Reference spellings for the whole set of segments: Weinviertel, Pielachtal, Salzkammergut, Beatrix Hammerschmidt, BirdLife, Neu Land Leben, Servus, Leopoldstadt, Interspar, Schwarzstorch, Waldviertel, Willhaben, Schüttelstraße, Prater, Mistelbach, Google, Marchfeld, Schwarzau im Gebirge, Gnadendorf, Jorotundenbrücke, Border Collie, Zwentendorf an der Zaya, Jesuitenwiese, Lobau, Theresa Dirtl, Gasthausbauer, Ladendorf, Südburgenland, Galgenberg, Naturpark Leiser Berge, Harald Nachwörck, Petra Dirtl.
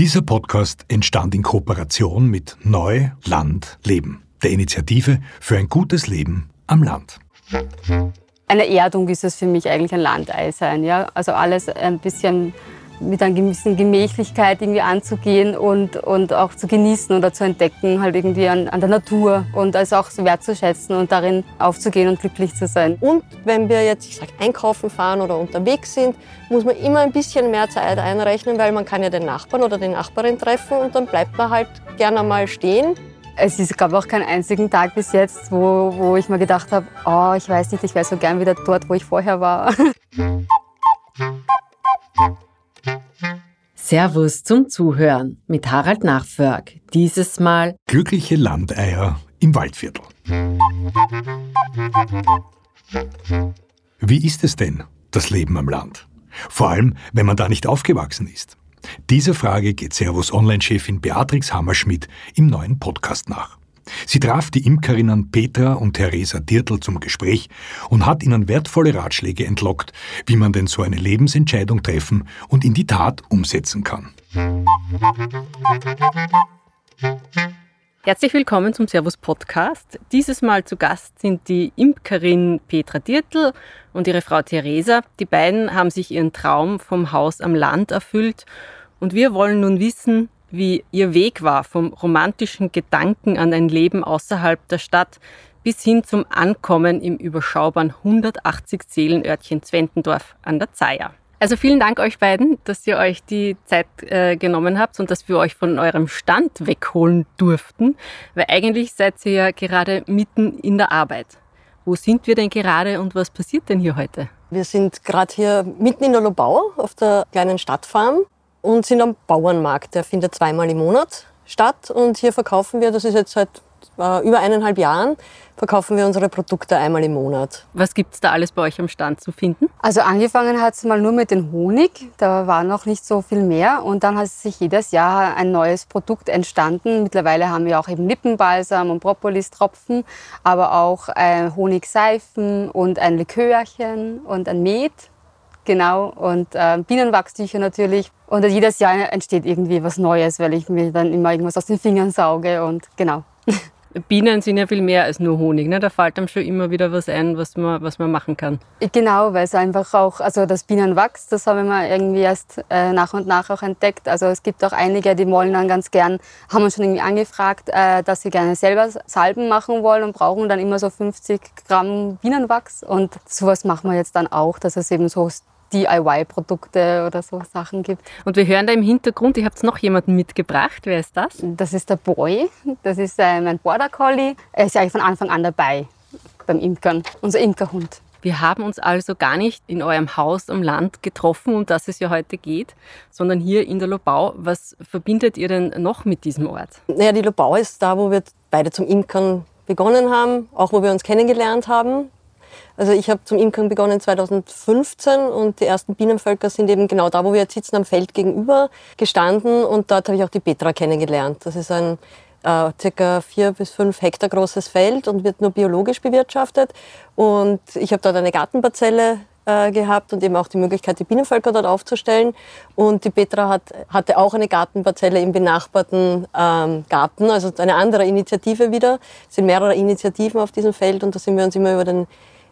Dieser Podcast entstand in Kooperation mit Neu Land Leben, der Initiative für ein gutes Leben am Land. Eine Erdung ist es für mich eigentlich, ein Landei sein. Ja? Also alles ein bisschen mit einer gewissen Gemächlichkeit irgendwie anzugehen und auch zu genießen oder zu entdecken, halt irgendwie an der Natur und als auch so wertzuschätzen und darin aufzugehen und glücklich zu sein. Und wenn wir jetzt, einkaufen fahren oder unterwegs sind, muss man immer ein bisschen mehr Zeit einrechnen, weil man kann ja den Nachbarn oder die Nachbarin treffen und dann bleibt man halt gerne mal stehen. Es gab auch keinen einzigen Tag bis jetzt, wo ich mir gedacht habe, oh, ich weiß nicht, ich wäre so gern wieder dort, wo ich vorher war. Servus zum Zuhören mit Harald Nachwörck. Dieses Mal glückliche Landeier im Waldviertel. Wie ist es denn, das Leben am Land? Vor allem, wenn man da nicht aufgewachsen ist. Dieser Frage geht Servus-Online-Chefin Beatrix Hammerschmidt im neuen Podcast nach. Sie traf die Imkerinnen Petra und Theresa Dirtl zum Gespräch und hat ihnen wertvolle Ratschläge entlockt, wie man denn so eine Lebensentscheidung treffen und in die Tat umsetzen kann. Herzlich willkommen zum Servus-Podcast. Dieses Mal zu Gast sind die Imkerin Petra Dirtl und ihre Frau Theresa. Die beiden haben sich ihren Traum vom Haus am Land erfüllt und wir wollen nun wissen, wie ihr Weg war vom romantischen Gedanken an ein Leben außerhalb der Stadt bis hin zum Ankommen im überschaubaren 180-Seelen-Örtchen Zwentendorf an der Zaya. Also vielen Dank euch beiden, dass ihr euch die Zeit genommen habt und dass wir euch von eurem Stand wegholen durften, weil eigentlich seid ihr ja gerade mitten in der Arbeit. Wo sind wir denn gerade und was passiert denn hier heute? Wir sind gerade hier mitten in der Lobau auf der kleinen Stadtfarm und sind am Bauernmarkt. Der findet zweimal im Monat statt und hier verkaufen wir, das ist jetzt seit über 1,5 Jahren, verkaufen wir unsere Produkte einmal im Monat. Was gibt's da alles bei euch am Stand zu finden? Also angefangen hat's mal nur mit dem Honig, da war noch nicht so viel mehr und dann hat sich jedes Jahr ein neues Produkt entstanden. Mittlerweile haben wir auch eben Lippenbalsam und Propolis-Tropfen, aber auch Honigseifen und ein Likörchen und ein Met. Genau, und Bienenwachstücher natürlich. Und jedes Jahr entsteht irgendwie was Neues, weil ich mir dann immer irgendwas aus den Fingern sauge und genau. Bienen sind ja viel mehr als nur Honig, ne? Da fällt einem schon immer wieder was ein, was man machen kann. Genau, weil es einfach auch, also das Bienenwachs, das haben wir irgendwie erst nach und nach auch entdeckt. Also es gibt auch einige, die wollen dann ganz gern, haben uns schon irgendwie angefragt, dass sie gerne selber Salben machen wollen und brauchen dann immer so 50 Gramm Bienenwachs. Und sowas machen wir jetzt dann auch, dass es eben so DIY-Produkte oder so Sachen gibt. Und wir hören da im Hintergrund, ihr habt noch jemanden mitgebracht. Wer ist das? Das ist der Boy. Das ist mein Border Collie. Er ist eigentlich von Anfang an dabei beim Imkern. Unser Imkerhund. Wir haben uns also gar nicht in eurem Haus am Land getroffen, um das es ja heute geht, sondern hier in der Lobau. Was verbindet ihr denn noch mit diesem Ort? Naja, die Lobau ist da, wo wir beide zum Imkern begonnen haben, auch wo wir uns kennengelernt haben. Also ich habe zum Imkern begonnen 2015 und die ersten Bienenvölker sind eben genau da, wo wir jetzt sitzen, am Feld gegenüber gestanden und dort habe ich auch die Petra kennengelernt. Das ist ein ca. 4 bis 5 Hektar großes Feld und wird nur biologisch bewirtschaftet und ich habe dort eine Gartenparzelle gehabt und eben auch die Möglichkeit, die Bienenvölker dort aufzustellen. Und die Petra hatte auch eine Gartenparzelle im benachbarten Garten, also eine andere Initiative wieder. Es sind mehrere Initiativen auf diesem Feld und da sind wir uns immer über den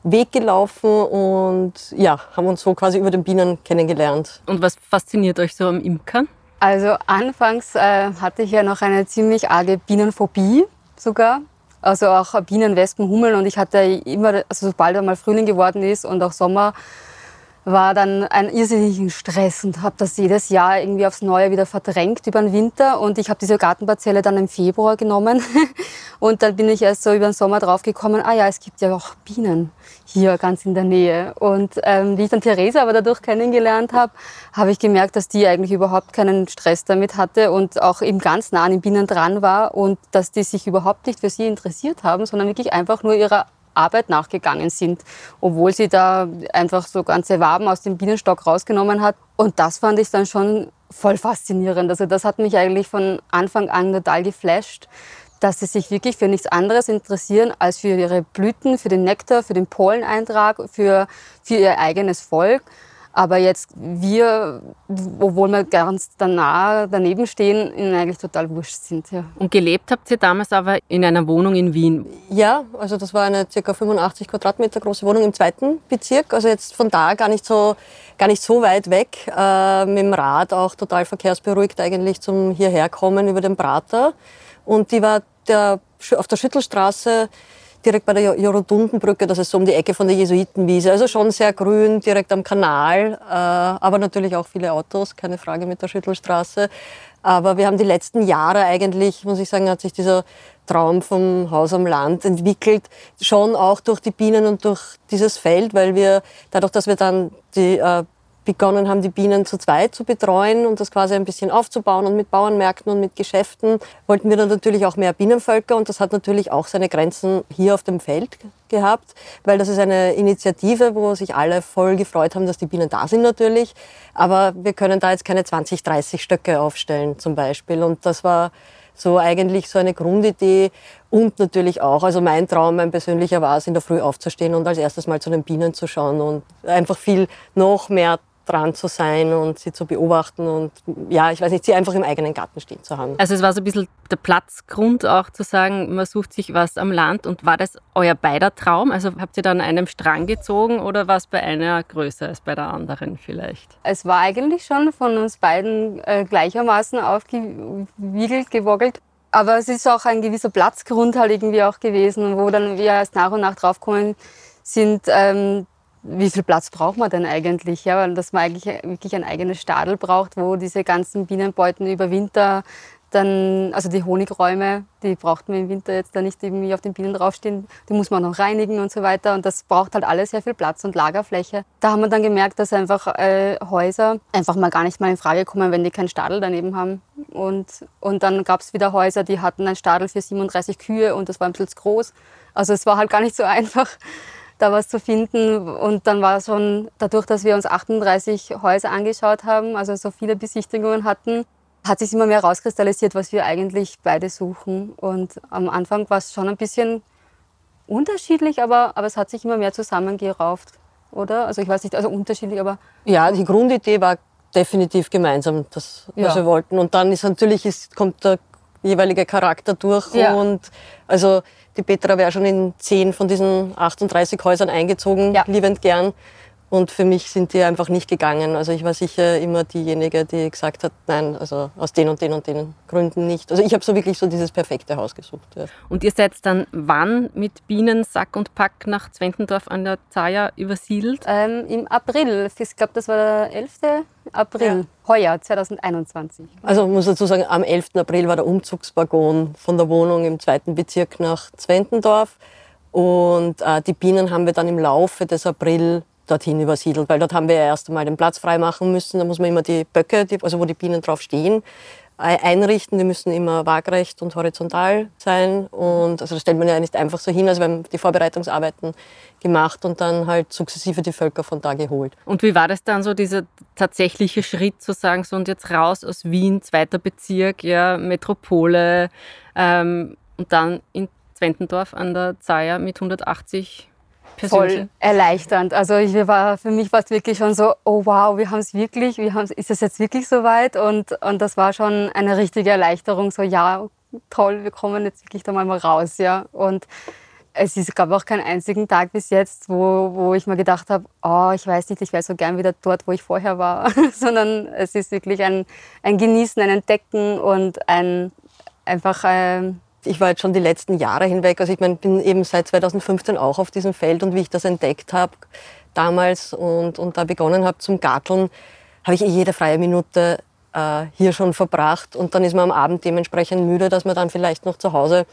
Weg gelaufen und ja, haben uns so quasi über den Bienen kennengelernt. Und was fasziniert euch so am Imkern? Also anfangs hatte ich ja noch eine ziemlich arge Bienenphobie sogar. Also auch Bienen, Wespen, Hummeln und ich hatte immer, also sobald einmal Frühling geworden ist und auch Sommer, war dann ein irrsinniger Stress und habe das jedes Jahr irgendwie aufs Neue wieder verdrängt über den Winter und ich habe diese Gartenparzelle dann im Februar genommen und dann bin ich erst so über den Sommer draufgekommen, ah ja, es gibt ja auch Bienen hier ganz in der Nähe und wie ich dann Theresa aber dadurch kennengelernt habe, habe ich gemerkt, dass die eigentlich überhaupt keinen Stress damit hatte und auch eben ganz nah an den Bienen dran war und dass die sich überhaupt nicht für sie interessiert haben, sondern wirklich einfach nur ihrer Arbeit nachgegangen sind, obwohl sie da einfach so ganze Waben aus dem Bienenstock rausgenommen hat. Und das fand ich dann schon voll faszinierend. Also das hat mich eigentlich von Anfang an total geflasht, dass sie sich wirklich für nichts anderes interessieren als für ihre Blüten, für den Nektar, für den Polleneintrag, für ihr eigenes Volk. Aber jetzt wir, obwohl wir ganz daneben stehen, ihnen eigentlich total wurscht sind. Ja. Und gelebt habt ihr damals aber in einer Wohnung in Wien? Ja, also das war eine ca. 85 Quadratmeter große Wohnung im 2. Bezirk. Also jetzt von da gar nicht so weit weg. Mit dem Rad auch total verkehrsberuhigt eigentlich zum Hierherkommen über den Prater. Und die war auf der Schüttelstraße direkt bei der Jorotundenbrücke, das ist so um die Ecke von der Jesuitenwiese. Also schon sehr grün, direkt am Kanal, aber natürlich auch viele Autos, keine Frage mit der Schüttelstraße. Aber wir haben die letzten Jahre eigentlich, muss ich sagen, hat sich dieser Traum vom Haus am Land entwickelt, schon auch durch die Bienen und durch dieses Feld, weil wir, dadurch, dass wir dann begonnen haben, die Bienen zu zweit zu betreuen und das quasi ein bisschen aufzubauen und mit Bauernmärkten und mit Geschäften, wollten wir dann natürlich auch mehr Bienenvölker und das hat natürlich auch seine Grenzen hier auf dem Feld gehabt, weil das ist eine Initiative, wo sich alle voll gefreut haben, dass die Bienen da sind natürlich, aber wir können da jetzt keine 20, 30 Stöcke aufstellen zum Beispiel und das war so eigentlich so eine Grundidee und natürlich auch, also mein Traum, mein persönlicher war es, in der Früh aufzustehen und als erstes mal zu den Bienen zu schauen und einfach viel noch mehr dran zu sein und sie zu beobachten und ja, ich weiß nicht, sie einfach im eigenen Garten stehen zu haben. Also es war so ein bisschen der Platzgrund auch zu sagen, man sucht sich was am Land und war das euer beider Traum? Also habt ihr dann an einem Strang gezogen oder war es bei einer größer als bei der anderen vielleicht? Es war eigentlich schon von uns beiden gleichermaßen aufgewiegelt, gewoggelt. Aber es ist auch ein gewisser Platzgrund halt irgendwie auch gewesen, wo dann wir erst nach und nach draufgekommen sind, wie viel Platz braucht man denn eigentlich? Ja, weil dass man eigentlich wirklich ein eigenes Stadel braucht, wo diese ganzen Bienenbeuten über Winter dann, also die Honigräume, die braucht man im Winter jetzt da nicht irgendwie auf den Bienen draufstehen, die muss man auch noch reinigen und so weiter. Und das braucht halt alles sehr viel Platz und Lagerfläche. Da haben wir dann gemerkt, dass einfach Häuser einfach mal gar nicht mal in Frage kommen, wenn die keinen Stadel daneben haben. Und dann gab es wieder Häuser, die hatten einen Stadel für 37 Kühe und das war ein bisschen zu groß. Also es war halt gar nicht so einfach, da was zu finden. Und dann war schon, dadurch, dass wir uns 38 Häuser angeschaut haben, also so viele Besichtigungen hatten, hat sich immer mehr rauskristallisiert, was wir eigentlich beide suchen. Und am Anfang war es schon ein bisschen unterschiedlich, aber es hat sich immer mehr zusammengerauft, oder? Also ich weiß nicht, also unterschiedlich, aber... Ja, die Grundidee war definitiv gemeinsam, das, was wir wollten. Und dann ist natürlich, kommt der jeweilige Charakter durch und also die Petra wäre schon in 10 von diesen 38 Häusern eingezogen, liebend gern und für mich sind die einfach nicht gegangen, also ich war sicher immer diejenige, die gesagt hat, nein, also aus den und den und den Gründen nicht, also ich habe so wirklich so dieses perfekte Haus gesucht. Ja. Und ihr seid dann wann mit Bienen, Sack und Pack nach Zwentendorf an der Zaya übersiedelt? Im April, ich glaube das war der 11. April, heuer, 2021. Also ich muss dazu sagen, am 11. April war der Umzugswaggon von der Wohnung im 2. Bezirk nach Zwentendorf und die Bienen haben wir dann im Laufe des April dorthin übersiedelt, weil dort haben wir ja erst einmal den Platz freimachen müssen, da muss man immer die Böcke, also wo die Bienen drauf stehen, einrichten, die müssen immer waagrecht und horizontal sein und also das stellt man ja nicht einfach so hin, also wir haben die Vorbereitungsarbeiten gemacht und dann halt sukzessive die Völker von da geholt. Und wie war das dann so, dieser tatsächliche Schritt zu sagen, so und jetzt raus aus Wien, 2. Bezirk, ja, Metropole und dann in Zwentendorf an der Zaya mit 180 voll erleichternd. Also für mich war es wirklich schon so, oh wow, wir haben es wirklich, ist es jetzt wirklich soweit? Und das war schon eine richtige Erleichterung, so ja, toll, wir kommen jetzt wirklich da mal raus. Ja. Und es gab auch keinen einzigen Tag bis jetzt, wo ich mir gedacht habe, oh, ich weiß nicht, ich wäre so gern wieder dort, wo ich vorher war. Sondern es ist wirklich ein Genießen, ein Entdecken und ich war jetzt schon die letzten Jahre hinweg, also ich meine, bin eben seit 2015 auch auf diesem Feld und wie ich das entdeckt habe damals und da begonnen habe zum Garteln, habe ich jede freie Minute hier schon verbracht und dann ist man am Abend dementsprechend müde, dass man dann vielleicht noch zu Hause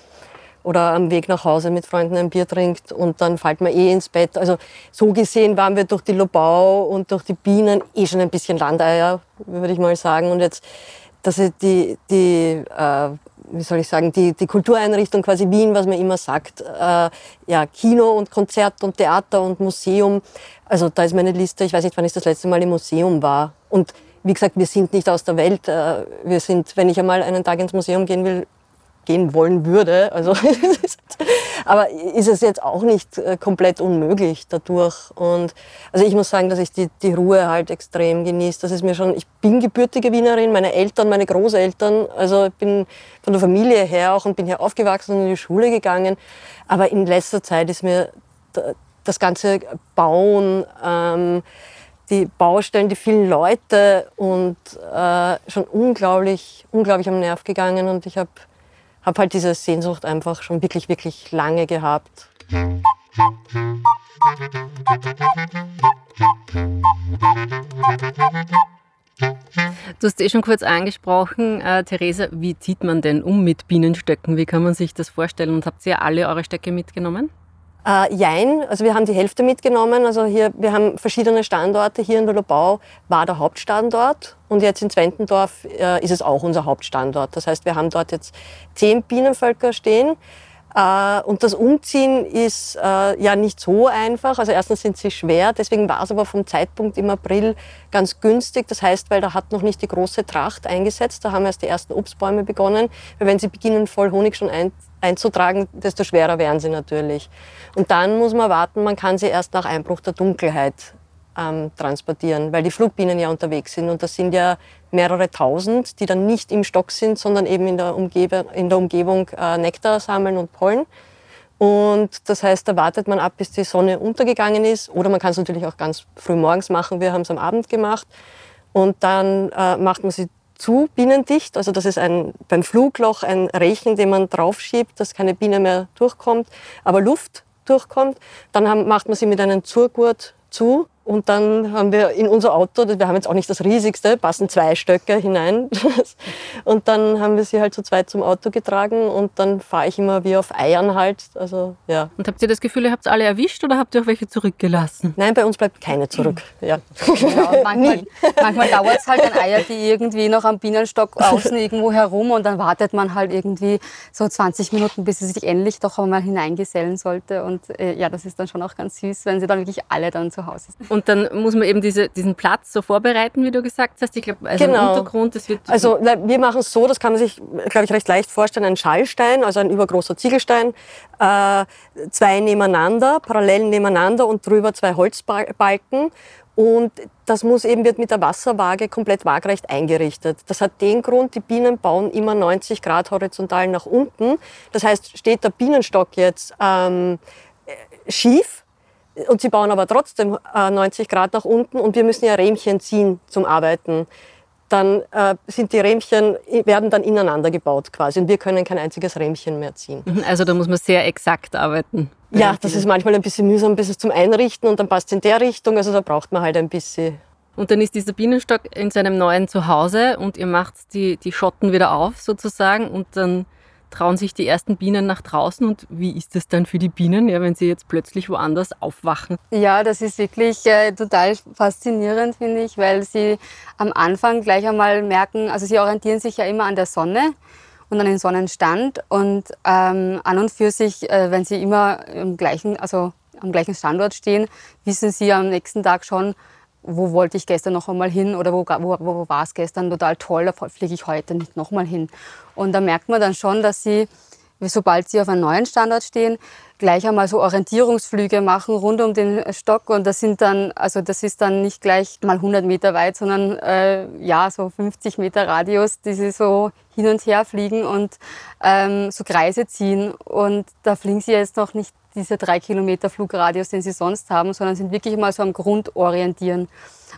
oder am Weg nach Hause mit Freunden ein Bier trinkt und dann fällt man ins Bett. Also so gesehen waren wir durch die Lobau und durch die Bienen schon ein bisschen Landeier, würde ich mal sagen. Und jetzt, dass die Kultureinrichtung quasi Wien, was man immer sagt, ja, Kino und Konzert und Theater und Museum, also da ist meine Liste, ich weiß nicht, wann ich das letzte Mal im Museum war und wie gesagt, wir sind nicht aus der Welt, wir sind, wenn ich einmal einen Tag ins Museum gehen will, gehen wollen würde. Also aber ist es jetzt auch nicht komplett unmöglich dadurch. Und also ich muss sagen, dass ich die Ruhe halt extrem genieße. Das ist mir schon, ich bin gebürtige Wienerin, meine Eltern, meine Großeltern, also ich bin von der Familie her auch und bin hier aufgewachsen und in die Schule gegangen. Aber in letzter Zeit ist mir das ganze Bauen, die Baustellen, die vielen Leute und schon unglaublich am Nerv gegangen. Und ich habe halt diese Sehnsucht einfach schon wirklich, wirklich lange gehabt. Du hast eh schon kurz angesprochen, Theresa, wie zieht man denn um mit Bienenstöcken? Wie kann man sich das vorstellen? Und habt ihr alle eure Stöcke mitgenommen? Jein, also wir haben die Hälfte mitgenommen. Also hier, wir haben verschiedene Standorte. Hier in der Lobau war der Hauptstandort und jetzt in Zwentendorf ist es auch unser Hauptstandort. Das heißt, wir haben dort jetzt 10 Bienenvölker stehen. Und das Umziehen ist ja nicht so einfach. Also erstens sind sie schwer, deswegen war es aber vom Zeitpunkt im April ganz günstig. Das heißt, weil da hat noch nicht die große Tracht eingesetzt, da haben erst die ersten Obstbäume begonnen. Weil wenn sie beginnen, voll Honig schon einzutragen, desto schwerer werden sie natürlich. Und dann muss man warten, man kann sie erst nach Einbruch der Dunkelheit transportieren, weil die Flugbienen ja unterwegs sind. Und das sind ja mehrere Tausend, die dann nicht im Stock sind, sondern eben in der Umgebung Nektar sammeln und Pollen. Und das heißt, da wartet man ab, bis die Sonne untergegangen ist. Oder man kann es natürlich auch ganz früh morgens machen. Wir haben es am Abend gemacht. Und dann macht man sie zu, bienendicht. Also das ist beim Flugloch ein Rechen, den man draufschiebt, dass keine Biene mehr durchkommt, aber Luft durchkommt. Dann macht man sie mit einem Zurgurt zu. Und dann haben wir in unser Auto, wir haben jetzt auch nicht das Riesigste, passen 2 Stöcke hinein. Und dann haben wir sie halt zu 2 zum Auto getragen und dann fahre ich immer wie auf Eiern halt. Also, ja. Und habt ihr das Gefühl, ihr habt alle erwischt oder habt ihr auch welche zurückgelassen? Nein, bei uns bleibt keine zurück. Ja. Genau, manchmal dauert es halt an Eier, die irgendwie noch am Bienenstock außen irgendwo herum und dann wartet man halt irgendwie so 20 Minuten, bis sie sich endlich doch einmal hineingesellen sollte. Und ja, das ist dann schon auch ganz süß, wenn sie dann wirklich alle dann zu Hause sind. Und dann muss man eben diesen Platz so vorbereiten, wie du gesagt hast. Ich glaube, also genau. Im Untergrund, das wird... Also wir machen es so, das kann man sich, glaube ich, recht leicht vorstellen, ein Schallstein, also ein übergroßer Ziegelstein, 2 nebeneinander, parallel nebeneinander und drüber 2 Holzbalken. Und das wird mit der Wasserwaage komplett waagrecht eingerichtet. Das hat den Grund, die Bienen bauen immer 90 Grad horizontal nach unten. Das heißt, steht der Bienenstock jetzt schief, und sie bauen aber trotzdem 90 Grad nach unten und wir müssen ja Rähmchen ziehen zum Arbeiten. Dann werden dann ineinander gebaut quasi und wir können kein einziges Rähmchen mehr ziehen. Also da muss man sehr exakt arbeiten. Ja, das ist manchmal ein bisschen mühsam, bis es zum Einrichten und dann passt es in der Richtung, also da braucht man halt ein bisschen. Und dann ist dieser Bienenstock in seinem neuen Zuhause und ihr macht die Schotten wieder auf sozusagen und dann trauen sich die ersten Bienen nach draußen und wie ist das dann für die Bienen, ja, wenn sie jetzt plötzlich woanders aufwachen? Ja, das ist wirklich total faszinierend, finde ich, weil sie am Anfang gleich einmal merken, also sie orientieren sich ja immer an der Sonne und an den Sonnenstand und an und für sich, wenn sie immer am gleichen Standort stehen, wissen sie am nächsten Tag schon, wo wollte ich gestern noch einmal hin oder wo war es gestern total toll, da fliege ich heute nicht noch mal hin. Und da merkt man dann schon, dass sie, sobald sie auf einem neuen Standort stehen, gleich einmal so Orientierungsflüge machen rund um den Stock. Und das ist dann nicht gleich mal 100 Meter weit, sondern so 50 Meter Radius, die sie so hin und her fliegen und so Kreise ziehen. Und da fliegen sie jetzt noch nicht diese 3 Kilometer Flugradius, den sie sonst haben, sondern sind wirklich mal so am Grund orientieren.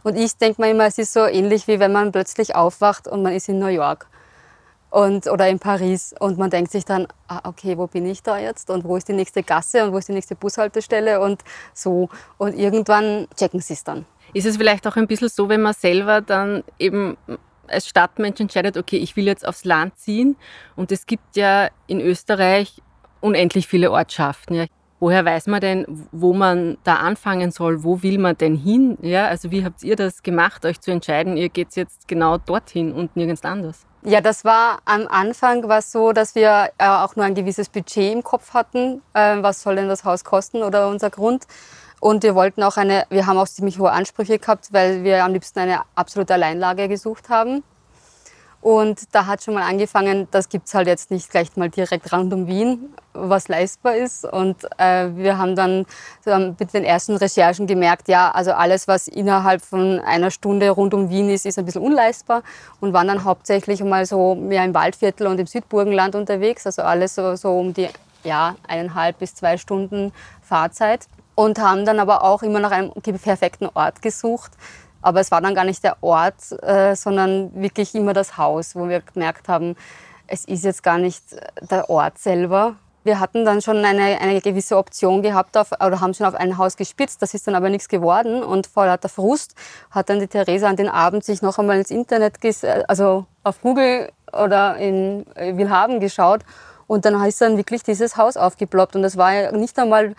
Und ich denke mir immer, es ist so ähnlich, wie wenn man plötzlich aufwacht und man ist in New York. Oder in Paris und man denkt sich dann, okay, wo bin ich da jetzt und wo ist die nächste Gasse und wo ist die nächste Bushaltestelle und so. Und irgendwann checken sie es dann. Ist es vielleicht auch ein bisschen so, wenn man selber dann eben als Stadtmensch entscheidet, okay, ich will jetzt aufs Land ziehen und es gibt ja in Österreich unendlich viele Ortschaften. Ja. Woher weiß man denn, wo man da anfangen soll, wo will man denn hin? Ja, also wie habt ihr das gemacht, euch zu entscheiden, ihr geht jetzt genau dorthin und nirgends anders? Ja, das war am Anfang so, dass wir auch nur ein gewisses Budget im Kopf hatten. Was soll denn das Haus kosten oder unser Grund? Und wir haben auch ziemlich hohe Ansprüche gehabt, weil wir am liebsten eine absolute Alleinlage gesucht haben. Und da hat schon mal angefangen, das gibt es halt jetzt nicht gleich mal direkt rund um Wien, was leistbar ist. Und wir haben dann mit den ersten Recherchen gemerkt, ja, also alles, was innerhalb von einer Stunde rund um Wien ist, ist ein bisschen unleistbar. Und waren dann hauptsächlich mal so mehr im Waldviertel und im Südburgenland unterwegs. Also alles so um die 1,5 bis 2 Stunden Fahrzeit. Und haben dann aber auch immer nach einem perfekten Ort gesucht. Aber es war dann gar nicht der Ort, sondern wirklich immer das Haus, wo wir gemerkt haben, es ist jetzt gar nicht der Ort selber. Wir hatten dann schon eine gewisse Option gehabt, oder haben schon auf ein Haus gespitzt, das ist dann aber nichts geworden. Und vor lauter Frust hat dann die Theresa an den Abend sich noch einmal ins Internet, also auf Google oder in Willhaben geschaut. Und dann ist dann wirklich dieses Haus aufgeploppt. Und das war ja nicht einmal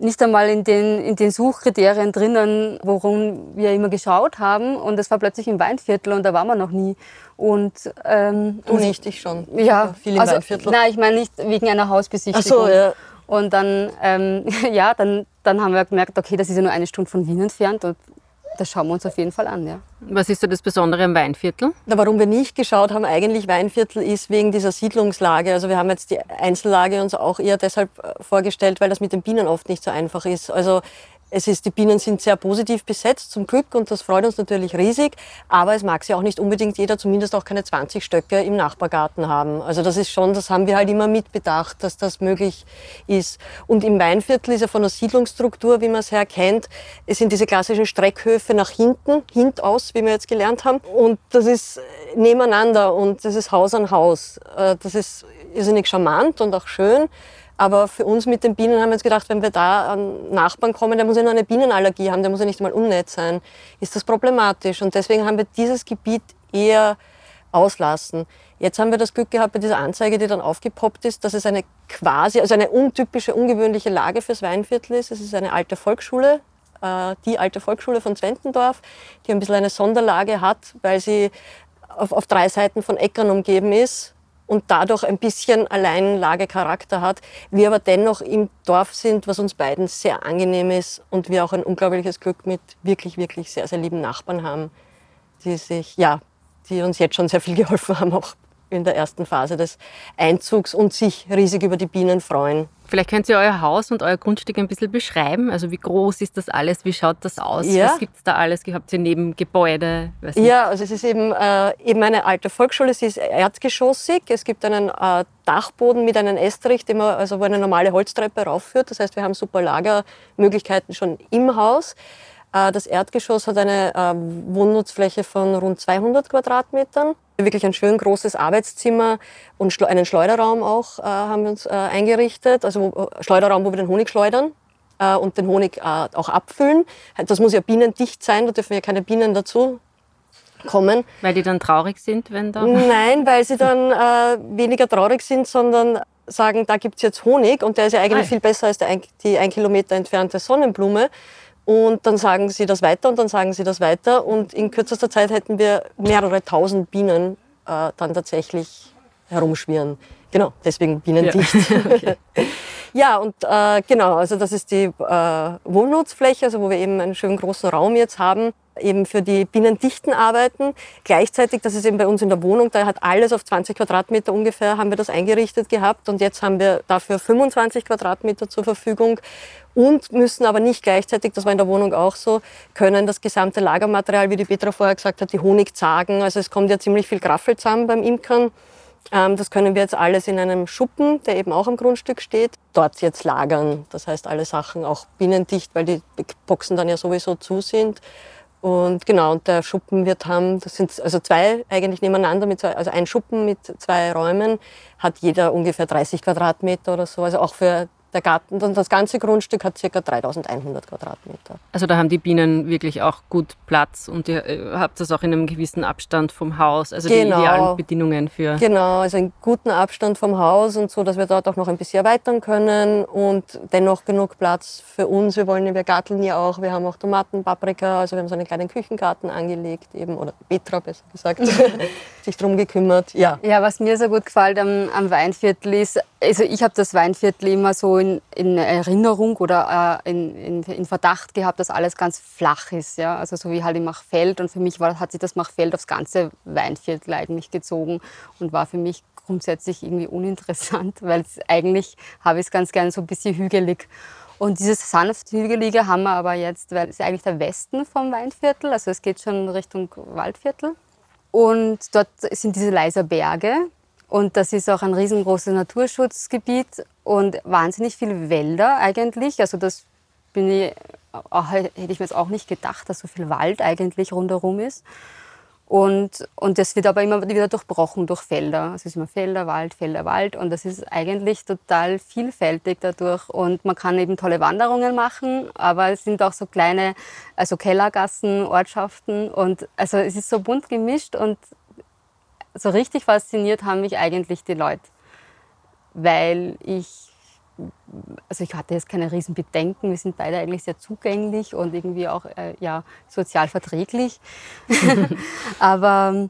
in den Suchkriterien drinnen, worum wir immer geschaut haben. Und das war plötzlich im Weinviertel und da waren wir noch nie. Und, du nicht, ich schon. Ja, viel im Weinviertel. Nein, ich meine nicht wegen einer Hausbesichtigung. Ach so, ja. Und dann, dann haben wir gemerkt, okay, das ist ja nur eine Stunde von Wien entfernt. Und das schauen wir uns auf jeden Fall an, ja. Was ist so das Besondere im Weinviertel? Na, warum wir nicht geschaut haben, eigentlich Weinviertel ist wegen dieser Siedlungslage. Also wir haben jetzt die Einzellage uns auch eher deshalb vorgestellt, weil das mit den Bienen oft nicht so einfach ist. Also die Bienen sind sehr positiv besetzt, zum Glück, und das freut uns natürlich riesig. Aber es mag sie auch nicht unbedingt jeder, zumindest auch keine 20 Stöcke im Nachbargarten haben. Also das haben wir halt immer mitbedacht, dass das möglich ist. Und im Weinviertel ist ja von der Siedlungsstruktur, wie man es herkennt, es sind diese klassischen Streckhöfe nach hinten, hintaus, wie wir jetzt gelernt haben. Und das ist nebeneinander und das ist Haus an Haus. Das ist irrsinnig charmant und auch schön. Aber für uns mit den Bienen haben wir uns gedacht, wenn wir da an Nachbarn kommen, der muss ja noch eine Bienenallergie haben, der muss ja nicht mal unnett sein, ist das problematisch. Und deswegen haben wir dieses Gebiet eher auslassen. Jetzt haben wir das Glück gehabt bei dieser Anzeige, die dann aufgepoppt ist, dass es eine quasi, also eine untypische, ungewöhnliche Lage fürs Weinviertel ist. Es ist eine alte Volksschule, die alte Volksschule von Zwentendorf, die ein bisschen eine Sonderlage hat, weil sie auf 3 Seiten von Äckern umgeben ist. Und dadurch ein bisschen Alleinlagecharakter hat, wir aber dennoch im Dorf sind, was uns beiden sehr angenehm ist und wir auch ein unglaubliches Glück mit wirklich, wirklich sehr, sehr lieben Nachbarn haben, die uns jetzt schon sehr viel geholfen haben, auch in der ersten Phase des Einzugs und sich riesig über die Bienen freuen. Vielleicht könnt ihr euer Haus und euer Grundstück ein bisschen beschreiben. Also wie groß ist das alles? Wie schaut das aus? Ja. Was gibt es da alles? Habt ihr Nebengebäude? Ja, also es ist eben eine alte Volksschule. Sie ist erdgeschossig. Es gibt einen Dachboden mit einem Estrich, wo eine normale Holztreppe raufführt. Das heißt, wir haben super Lagermöglichkeiten schon im Haus. Das Erdgeschoss hat eine Wohnnutzfläche von rund 200 Quadratmetern. Wirklich ein schön großes Arbeitszimmer und einen Schleuderraum auch haben wir uns eingerichtet. Also Schleuderraum, wo wir den Honig schleudern und den Honig auch abfüllen. Das muss ja bienendicht sein, da dürfen ja keine Bienen dazu kommen. Weil die dann traurig sind, wenn da... Nein, weil sie dann weniger traurig sind, sondern sagen, da gibt's jetzt Honig und der ist ja eigentlich viel besser als die 1 Kilometer entfernte Sonnenblume. Und dann sagen sie das weiter und dann sagen sie das weiter. Und in kürzester Zeit hätten wir mehrere tausend Bienen dann tatsächlich herumschwirren. Genau, deswegen bienendicht. Ja, okay. Ja und genau, also das ist die Wohnnutzfläche, also wo wir eben einen schönen großen Raum jetzt haben, eben für die bienendichten Arbeiten. Gleichzeitig, das ist eben bei uns in der Wohnung, da hat alles auf 20 Quadratmeter ungefähr, haben wir das eingerichtet gehabt und jetzt haben wir dafür 25 Quadratmeter zur Verfügung und müssen aber nicht gleichzeitig, das war in der Wohnung auch so, können das gesamte Lagermaterial, wie die Petra vorher gesagt hat, die Honigzagen, also es kommt ja ziemlich viel Graffel zusammen beim Imkern. Das können wir jetzt alles in einem Schuppen, der eben auch am Grundstück steht, dort jetzt lagern. Das heißt, alle Sachen auch bienendicht, weil die Boxen dann ja sowieso zu sind. Und genau, und der Schuppen wird haben, das sind also 2 eigentlich nebeneinander, also ein Schuppen mit 2 Räumen, hat jeder ungefähr 30 Quadratmeter oder so. Also auch für der Garten, und das ganze Grundstück hat ca. 3100 Quadratmeter. Also da haben die Bienen wirklich auch gut Platz und ihr habt das auch in einem gewissen Abstand vom Haus, also genau. Die idealen Bedingungen für... Genau, also einen guten Abstand vom Haus und so, dass wir dort auch noch ein bisschen erweitern können und dennoch genug Platz für uns. Wir garteln ja auch, wir haben auch Tomaten, Paprika, also wir haben so einen kleinen Küchengarten angelegt eben, oder Petra besser gesagt, sich drum gekümmert, ja. Ja, was mir so gut gefällt am Weinviertel ist, Also ich habe das Weinviertel immer so in Erinnerung oder in Verdacht gehabt, dass alles ganz flach ist. Ja? Also so wie halt im Marchfeld. Und für mich hat sich das Marchfeld aufs ganze Weinviertel eigentlich gezogen und war für mich grundsätzlich irgendwie uninteressant, weil eigentlich habe ich es ganz gerne so ein bisschen hügelig. Und dieses sanft Hügelige haben wir aber jetzt, weil es ist eigentlich der Westen vom Weinviertel, also es geht schon Richtung Waldviertel. Und dort sind diese Leiser Berge. Und das ist auch ein riesengroßes Naturschutzgebiet und wahnsinnig viele Wälder eigentlich. Also das hätte ich mir jetzt auch nicht gedacht, dass so viel Wald eigentlich rundherum ist. Und das wird aber immer wieder durchbrochen durch Felder. Es ist immer Felder, Wald, Felder, Wald. Und das ist eigentlich total vielfältig dadurch. Und man kann eben tolle Wanderungen machen, aber es sind auch so kleine, also Kellergassen, Ortschaften. Und also es ist so bunt gemischt und so richtig fasziniert haben mich eigentlich die Leute, weil ich hatte jetzt keine riesen Bedenken, wir sind beide eigentlich sehr zugänglich und irgendwie auch sozial verträglich, aber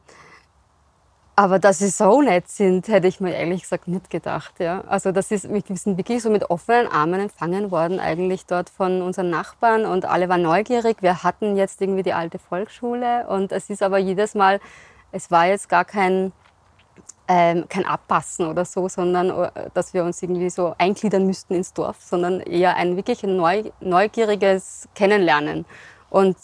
dass sie so nett sind, hätte ich mir ehrlich gesagt nicht gedacht. Ja. Also wir sind wirklich so mit offenen Armen empfangen worden eigentlich dort von unseren Nachbarn und alle waren neugierig, wir hatten jetzt irgendwie die alte Volksschule und es ist aber jedes Mal, es war jetzt gar kein Abpassen oder so, sondern dass wir uns irgendwie so eingliedern müssten ins Dorf, sondern eher ein wirklich neugieriges Kennenlernen. Und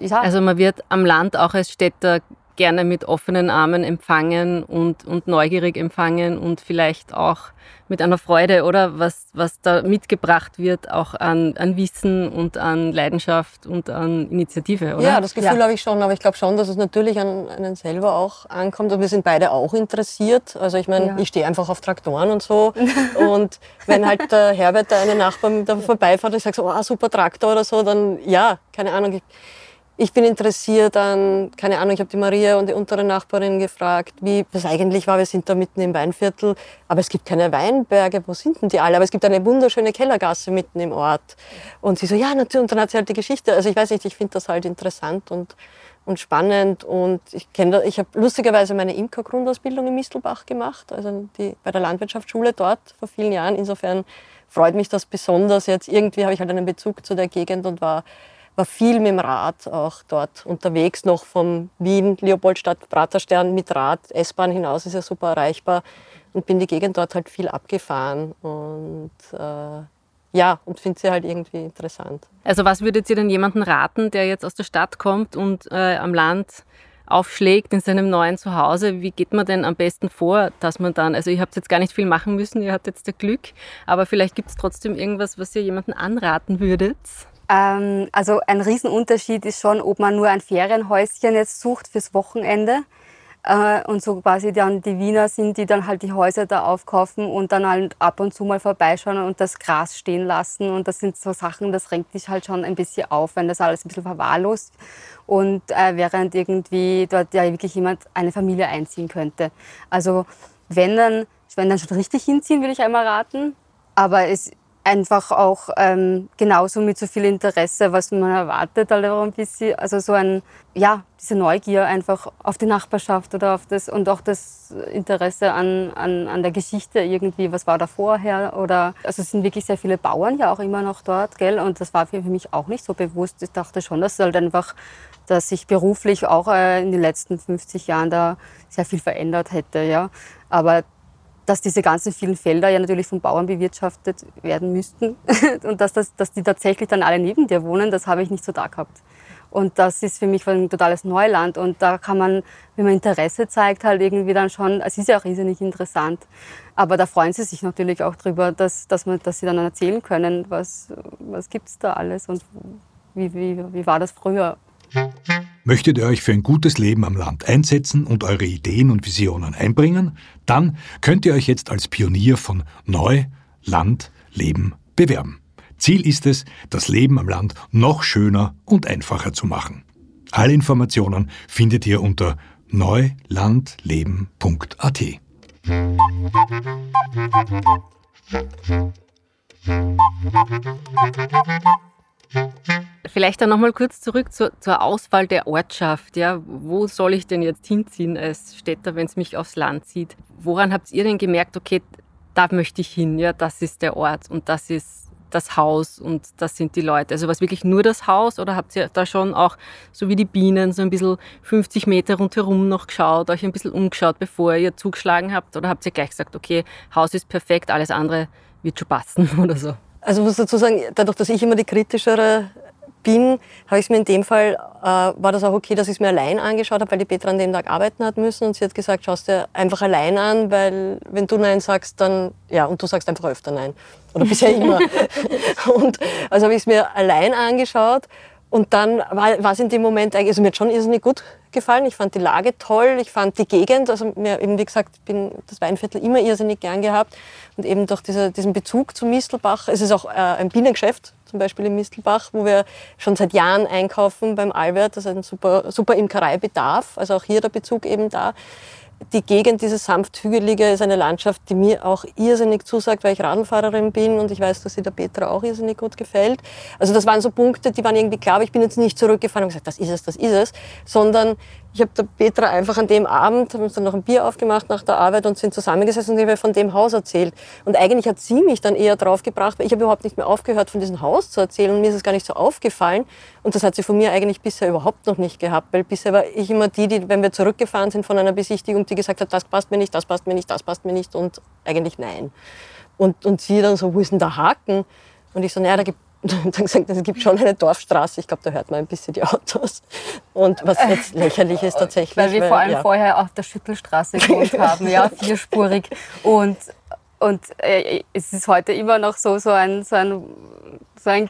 ja. Also man wird am Land auch als Städter gerne mit offenen Armen empfangen und neugierig empfangen und vielleicht auch mit einer Freude, oder? Was da mitgebracht wird, auch an Wissen und an Leidenschaft und an Initiative, oder? Ja, das Gefühl habe ich schon, aber ich glaube schon, dass es natürlich an einen selber auch ankommt und wir sind beide auch interessiert. Also ich meine, ich stehe einfach auf Traktoren und so und wenn halt der Herbert da einen Nachbarn da vorbeifährt und ich sage so, super Traktor oder so, dann ja, keine Ahnung, ich bin interessiert an, keine Ahnung, ich habe die Maria und die untere Nachbarin gefragt, wie das eigentlich war. Wir sind da mitten im Weinviertel, aber es gibt keine Weinberge, wo sind denn die alle? Aber es gibt eine wunderschöne Kellergasse mitten im Ort. Und sie so, ja, natürlich, und dann hat sie halt die Geschichte. Also ich weiß nicht, ich finde das halt interessant und spannend. Und ich habe lustigerweise meine Imkergrundausbildung in Mistelbach gemacht, also bei der Landwirtschaftsschule dort vor vielen Jahren. Insofern freut mich das besonders. Jetzt irgendwie habe ich halt einen Bezug zu der Gegend und war viel mit dem Rad auch dort unterwegs, noch von Wien, Leopoldstadt, Praterstern mit Rad, S-Bahn hinaus ist ja super erreichbar und bin die Gegend dort halt viel abgefahren und und finde sie halt irgendwie interessant. Also was würdet ihr denn jemanden raten, der jetzt aus der Stadt kommt und am Land aufschlägt in seinem neuen Zuhause? Wie geht man denn am besten vor, dass man dann, also ihr habt jetzt gar nicht viel machen müssen, ihr habt jetzt das Glück, aber vielleicht gibt es trotzdem irgendwas, was ihr jemanden anraten würdet? Also ein Riesenunterschied ist schon, ob man nur ein Ferienhäuschen jetzt sucht fürs Wochenende und so quasi dann die Wiener sind, die dann halt die Häuser da aufkaufen und dann halt ab und zu mal vorbeischauen und das Gras stehen lassen und das sind so Sachen, das renkt dich halt schon ein bisschen auf, wenn das alles ein bisschen verwahrlost und während irgendwie dort ja wirklich jemand eine Familie einziehen könnte. Also wenn dann schon richtig hinziehen, würde ich einmal raten, aber es einfach auch genauso mit so viel Interesse, was man erwartet, halt auch ein bisschen, also so diese Neugier einfach auf die Nachbarschaft oder auf das und auch das Interesse an der Geschichte irgendwie, was war da vorher oder, also es sind wirklich sehr viele Bauern ja auch immer noch dort, gell, und das war für mich auch nicht so bewusst. Ich dachte schon, dass halt einfach, dass sich beruflich auch in den letzten 50 Jahren da sehr viel verändert hätte, ja, aber dass diese ganzen vielen Felder ja natürlich von Bauern bewirtschaftet werden müssten und dass die tatsächlich dann alle neben dir wohnen, das habe ich nicht so da gehabt. Und das ist für mich ein totales Neuland und da kann man, wenn man Interesse zeigt, halt irgendwie dann schon, es ist ja auch riesig interessant, aber da freuen sie sich natürlich auch drüber, dass sie dann erzählen können, was gibt's da alles und wie war das früher. Möchtet ihr euch für ein gutes Leben am Land einsetzen und eure Ideen und Visionen einbringen? Dann könnt ihr euch jetzt als Pionier von Neu Land Leben bewerben. Ziel ist es, das Leben am Land noch schöner und einfacher zu machen. Alle Informationen findet ihr unter neulandleben.at. Vielleicht dann nochmal kurz zurück zur Auswahl der Ortschaft. Ja, wo soll ich denn jetzt hinziehen als Städter, wenn es mich aufs Land zieht? Woran habt ihr denn gemerkt, okay, da möchte ich hin, ja, das ist der Ort und das ist das Haus und das sind die Leute. Also war es wirklich nur das Haus oder habt ihr da schon auch, so wie die Bienen, so ein bisschen 50 Meter rundherum noch geschaut, euch ein bisschen umgeschaut, bevor ihr zugeschlagen habt? Oder habt ihr gleich gesagt, okay, Haus ist perfekt, alles andere wird schon passen oder so? Also ich muss dazu sagen, dadurch, dass ich immer die kritischere bin, habe ich es mir in dem Fall, war das auch okay, dass ich es mir allein angeschaut habe, weil die Petra an dem Tag arbeiten hat müssen und sie hat gesagt, schaust dir einfach allein an, weil wenn du Nein sagst, dann, ja, und du sagst einfach öfter Nein. Oder bisher immer. Und also habe ich es mir allein angeschaut und dann war es in dem Moment eigentlich, also mir hat schon irrsinnig gut gefallen, ich fand die Lage toll, ich fand die Gegend, also mir eben wie gesagt, bin das Weinviertel immer irrsinnig gern gehabt und eben durch diesen Bezug zu Mistelbach, es ist auch ein Bienengeschäft, zum Beispiel in Mistelbach, wo wir schon seit Jahren einkaufen beim Albert, das ist ein super, super Imkereibedarf, also auch hier der Bezug eben da. Die Gegend, dieses sanft hügelige, ist eine Landschaft, die mir auch irrsinnig zusagt, weil ich Radlfahrerin bin und ich weiß, dass sie der Petra auch irrsinnig gut gefällt. Also das waren so Punkte, die waren irgendwie klar, aber ich bin jetzt nicht zurückgefahren und gesagt, das ist es, sondern ich habe der Petra einfach an dem Abend, haben uns dann noch ein Bier aufgemacht nach der Arbeit und sind zusammengesessen und ich habe von dem Haus erzählt. Und eigentlich hat sie mich dann eher draufgebracht, weil ich habe überhaupt nicht mehr aufgehört, von diesem Haus zu erzählen und mir ist es gar nicht so aufgefallen. Und das hat sie von mir eigentlich bisher überhaupt noch nicht gehabt, weil bisher war ich immer die, wenn wir zurückgefahren sind von einer Besichtigung, die gesagt hat, das passt mir nicht, das passt mir nicht, das passt mir nicht und eigentlich nein. Und sie dann so, wo ist denn der Haken? Und ich so, naja, dann gesagt, es gibt schon eine Dorfstraße, ich glaube, da hört man ein bisschen die Autos. Und was jetzt lächerlich ist tatsächlich. Weil wir vor allem vorher auf der Schüttelstraße gewohnt haben, ja, vierspurig. Und es ist heute immer noch so ein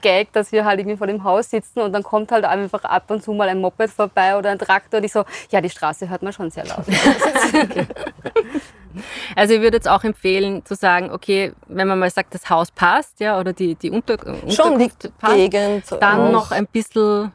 Gag, dass wir halt irgendwie vor dem Haus sitzen und dann kommt halt einfach ab und zu mal ein Moped vorbei oder ein Traktor und ich so, ja, die Straße hört man schon sehr laut. Okay. Also ich würde jetzt auch empfehlen zu sagen, okay, wenn man mal sagt, das Haus passt, ja, oder die Unterkunft passt, Gegend dann noch ein bisschen...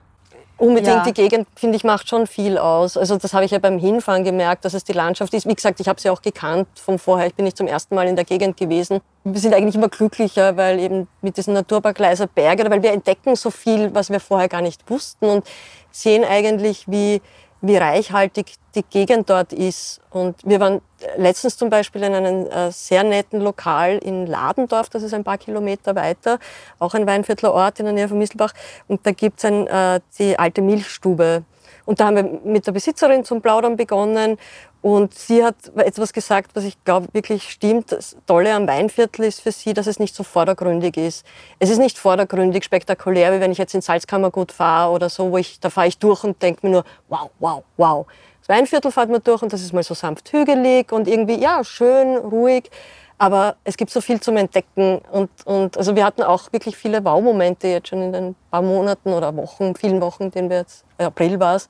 Unbedingt, ja. Die Gegend, finde ich, macht schon viel aus. Also das habe ich ja beim Hinfahren gemerkt, dass es die Landschaft ist. Wie gesagt, ich habe sie auch gekannt von vorher. Ich bin nicht zum ersten Mal in der Gegend gewesen. Wir sind eigentlich immer glücklicher, weil eben mit diesem Naturpark Leiser Berge, weil wir entdecken so viel, was wir vorher gar nicht wussten und sehen eigentlich, wie reichhaltig die Gegend dort ist. Und wir waren letztens zum Beispiel in einem sehr netten Lokal in Ladendorf, das ist ein paar Kilometer weiter, auch ein Weinviertler Ort in der Nähe von Mistelbach. Und da gibt's die alte Milchstube. Und da haben wir mit der Besitzerin zum Plaudern begonnen. Und sie hat etwas gesagt, was ich glaube wirklich stimmt. Das Tolle am Weinviertel ist für sie, dass es nicht so vordergründig ist. Es ist nicht vordergründig spektakulär, wie wenn ich jetzt in Salzkammergut fahre oder so, da fahre ich durch und denke mir nur, wow, wow, wow. Das Weinviertel fährt man durch und das ist mal so sanft hügelig und irgendwie, ja, schön, ruhig. Aber es gibt so viel zum Entdecken und also wir hatten auch wirklich viele Wow-Momente jetzt schon in den paar Monaten oder Wochen, vielen Wochen, denen wir jetzt, April war es,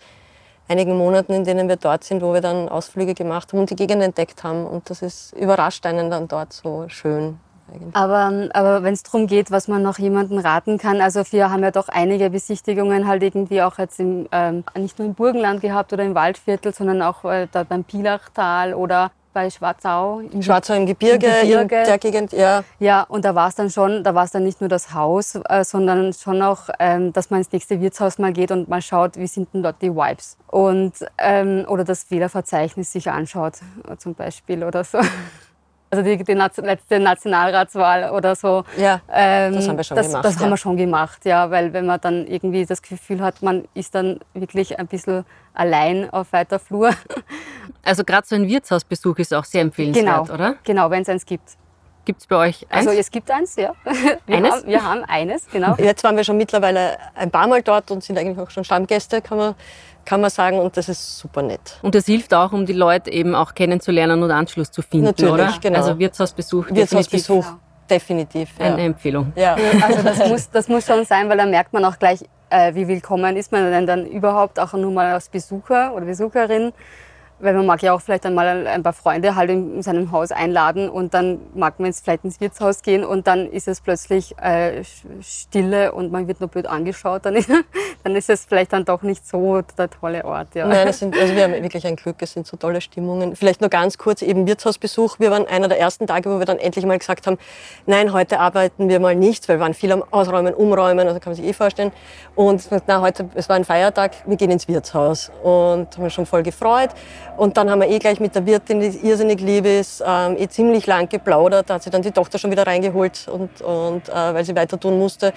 einigen Monaten, in denen wir dort sind, wo wir dann Ausflüge gemacht haben und die Gegend entdeckt haben und das ist überrascht einen dann dort so schön. Aber wenn es darum geht, was man noch jemandem raten kann, also wir haben ja doch einige Besichtigungen halt irgendwie auch jetzt nicht nur im Burgenland gehabt oder im Waldviertel, sondern auch da beim Pielachtal oder bei Schwarzau im Schwarzau im Gebirge. In der Gegend, ja. Ja, und da war es dann nicht nur das Haus, sondern schon auch, dass man ins nächste Wirtshaus mal geht und mal schaut, wie sind denn dort die Vibes und oder das Fehlerverzeichnis sich anschaut zum Beispiel oder so. Also die letzte Nationalratswahl oder so. Ja, das haben wir schon gemacht. Das haben wir schon gemacht, ja, weil wenn man dann irgendwie das Gefühl hat, man ist dann wirklich ein bisschen allein auf weiter Flur. Also gerade so ein Wirtshausbesuch ist auch sehr empfehlenswert, genau, oder? Genau, wenn es eins gibt. Gibt es bei euch eins? Also es gibt eins, ja. Wir haben eines, genau. Jetzt waren wir schon mittlerweile ein paar Mal dort und sind eigentlich auch schon Stammgäste, kann man sagen. Und das ist super nett. Und das hilft auch, um die Leute eben auch kennenzulernen und Anschluss zu finden, natürlich, oder? Genau. Also Wirtshausbesuch, definitiv. Ja. Eine Empfehlung. Ja. Also das muss schon sein, weil dann merkt man auch gleich, wie willkommen ist man denn dann überhaupt auch nur mal als Besucher oder Besucherin. Weil man mag ja auch vielleicht dann mal ein paar Freunde halt in seinem Haus einladen und dann mag man jetzt vielleicht ins Wirtshaus gehen und dann ist es plötzlich Stille und man wird nur blöd angeschaut. Dann ist es vielleicht dann doch nicht so der tolle Ort. Ja. Nein, also wir haben wirklich ein Glück, es sind so tolle Stimmungen. Vielleicht nur ganz kurz eben Wirtshausbesuch. Wir waren einer der ersten Tage, wo wir dann endlich mal gesagt haben, nein, heute arbeiten wir mal nicht, weil wir waren viel am Ausräumen, Umräumen, also kann man sich vorstellen. Und na, heute, es war ein Feiertag, wir gehen ins Wirtshaus und haben uns schon voll gefreut. Und dann haben wir gleich mit der Wirtin, die irrsinnig lieb ist, ziemlich lang geplaudert. Da hat sie dann die Tochter schon wieder reingeholt, und weil sie weiter tun musste.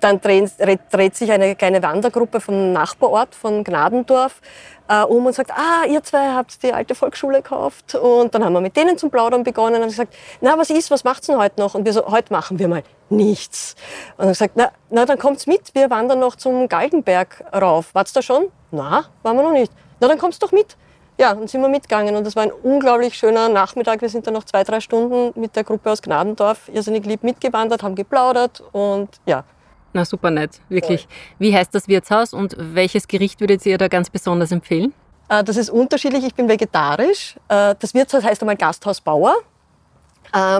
Dann dreht sich eine kleine Wandergruppe vom Nachbarort, von Gnadendorf, um und sagt, ihr zwei habt die alte Volksschule gekauft. Und dann haben wir mit denen zum Plaudern begonnen und haben gesagt, na, was macht's denn heute noch? Und wir so, heute machen wir mal nichts. Und dann gesagt, na, dann kommt's mit, wir wandern noch zum Galgenberg rauf. Wart's da schon? Na, waren wir noch nicht. Na, dann kommst doch mit. Ja, und sind wir mitgegangen und das war ein unglaublich schöner Nachmittag. Wir sind dann noch 2-3 Stunden mit der Gruppe aus Gnadendorf irrsinnig lieb mitgewandert, haben geplaudert und ja. Na, super nett, wirklich. Voll. Wie heißt das Wirtshaus und welches Gericht würdet ihr da ganz besonders empfehlen? Das ist unterschiedlich, ich bin vegetarisch. Das Wirtshaus heißt einmal Gasthausbauer.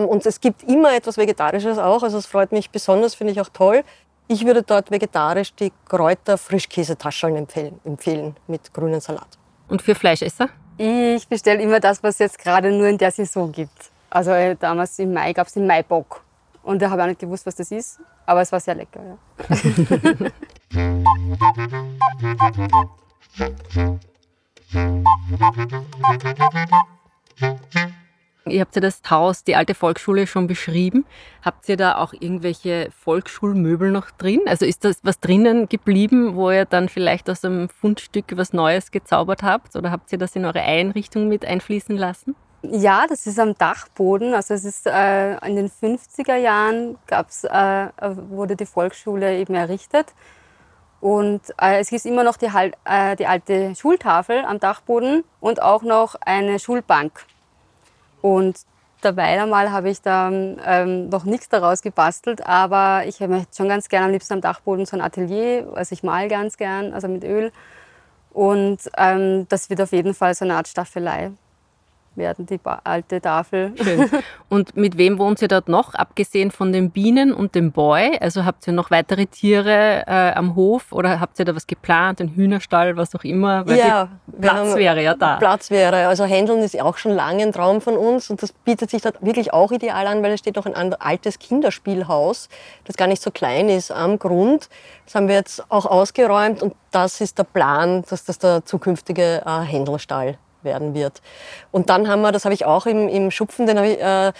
Und es gibt immer etwas Vegetarisches auch, also es freut mich besonders, finde ich auch toll. Ich würde dort vegetarisch die Kräuter-Frischkäsetascheln empfehlen mit grünem Salat. Und für Fleischesser? Ich bestelle immer das, was es jetzt gerade nur in der Saison gibt. Also damals im Mai gab es den Maibock. Und da habe ich auch nicht gewusst, was das ist, aber es war sehr lecker. Ja. Ihr habt ja das Haus, die alte Volksschule, schon beschrieben. Habt ihr da auch irgendwelche Volksschulmöbel noch drin? Also ist das was drinnen geblieben, wo ihr dann vielleicht aus einem Fundstück was Neues gezaubert habt? Oder habt ihr das in eure Einrichtung mit einfließen lassen? Ja, das ist am Dachboden. Also es ist in den 50er Jahren wurde die Volksschule eben errichtet. Und es gibt immer noch die alte Schultafel am Dachboden und auch noch eine Schulbank. Und dabei einmal habe ich da noch nichts daraus gebastelt, aber ich möchte schon ganz gern am liebsten am Dachboden so ein Atelier. Also ich male ganz gern, also mit Öl. Und das wird auf jeden Fall so eine Art Staffelei werden, die alte Tafel. Schön. Und mit wem wohnt ihr dort noch, abgesehen von den Bienen und dem Boy? Also habt ihr noch weitere Tiere am Hof oder habt ihr da was geplant, einen Hühnerstall, was auch immer? Weil ja, Platz wäre. Also Händeln ist auch schon lange ein Traum von uns und das bietet sich dort wirklich auch ideal an, weil es steht noch ein altes Kinderspielhaus, das gar nicht so klein ist am Grund. Das haben wir jetzt auch ausgeräumt und das ist der Plan, dass das der zukünftige Händelstall werden wird. Und dann haben wir, das habe ich auch im Schupfen, den habe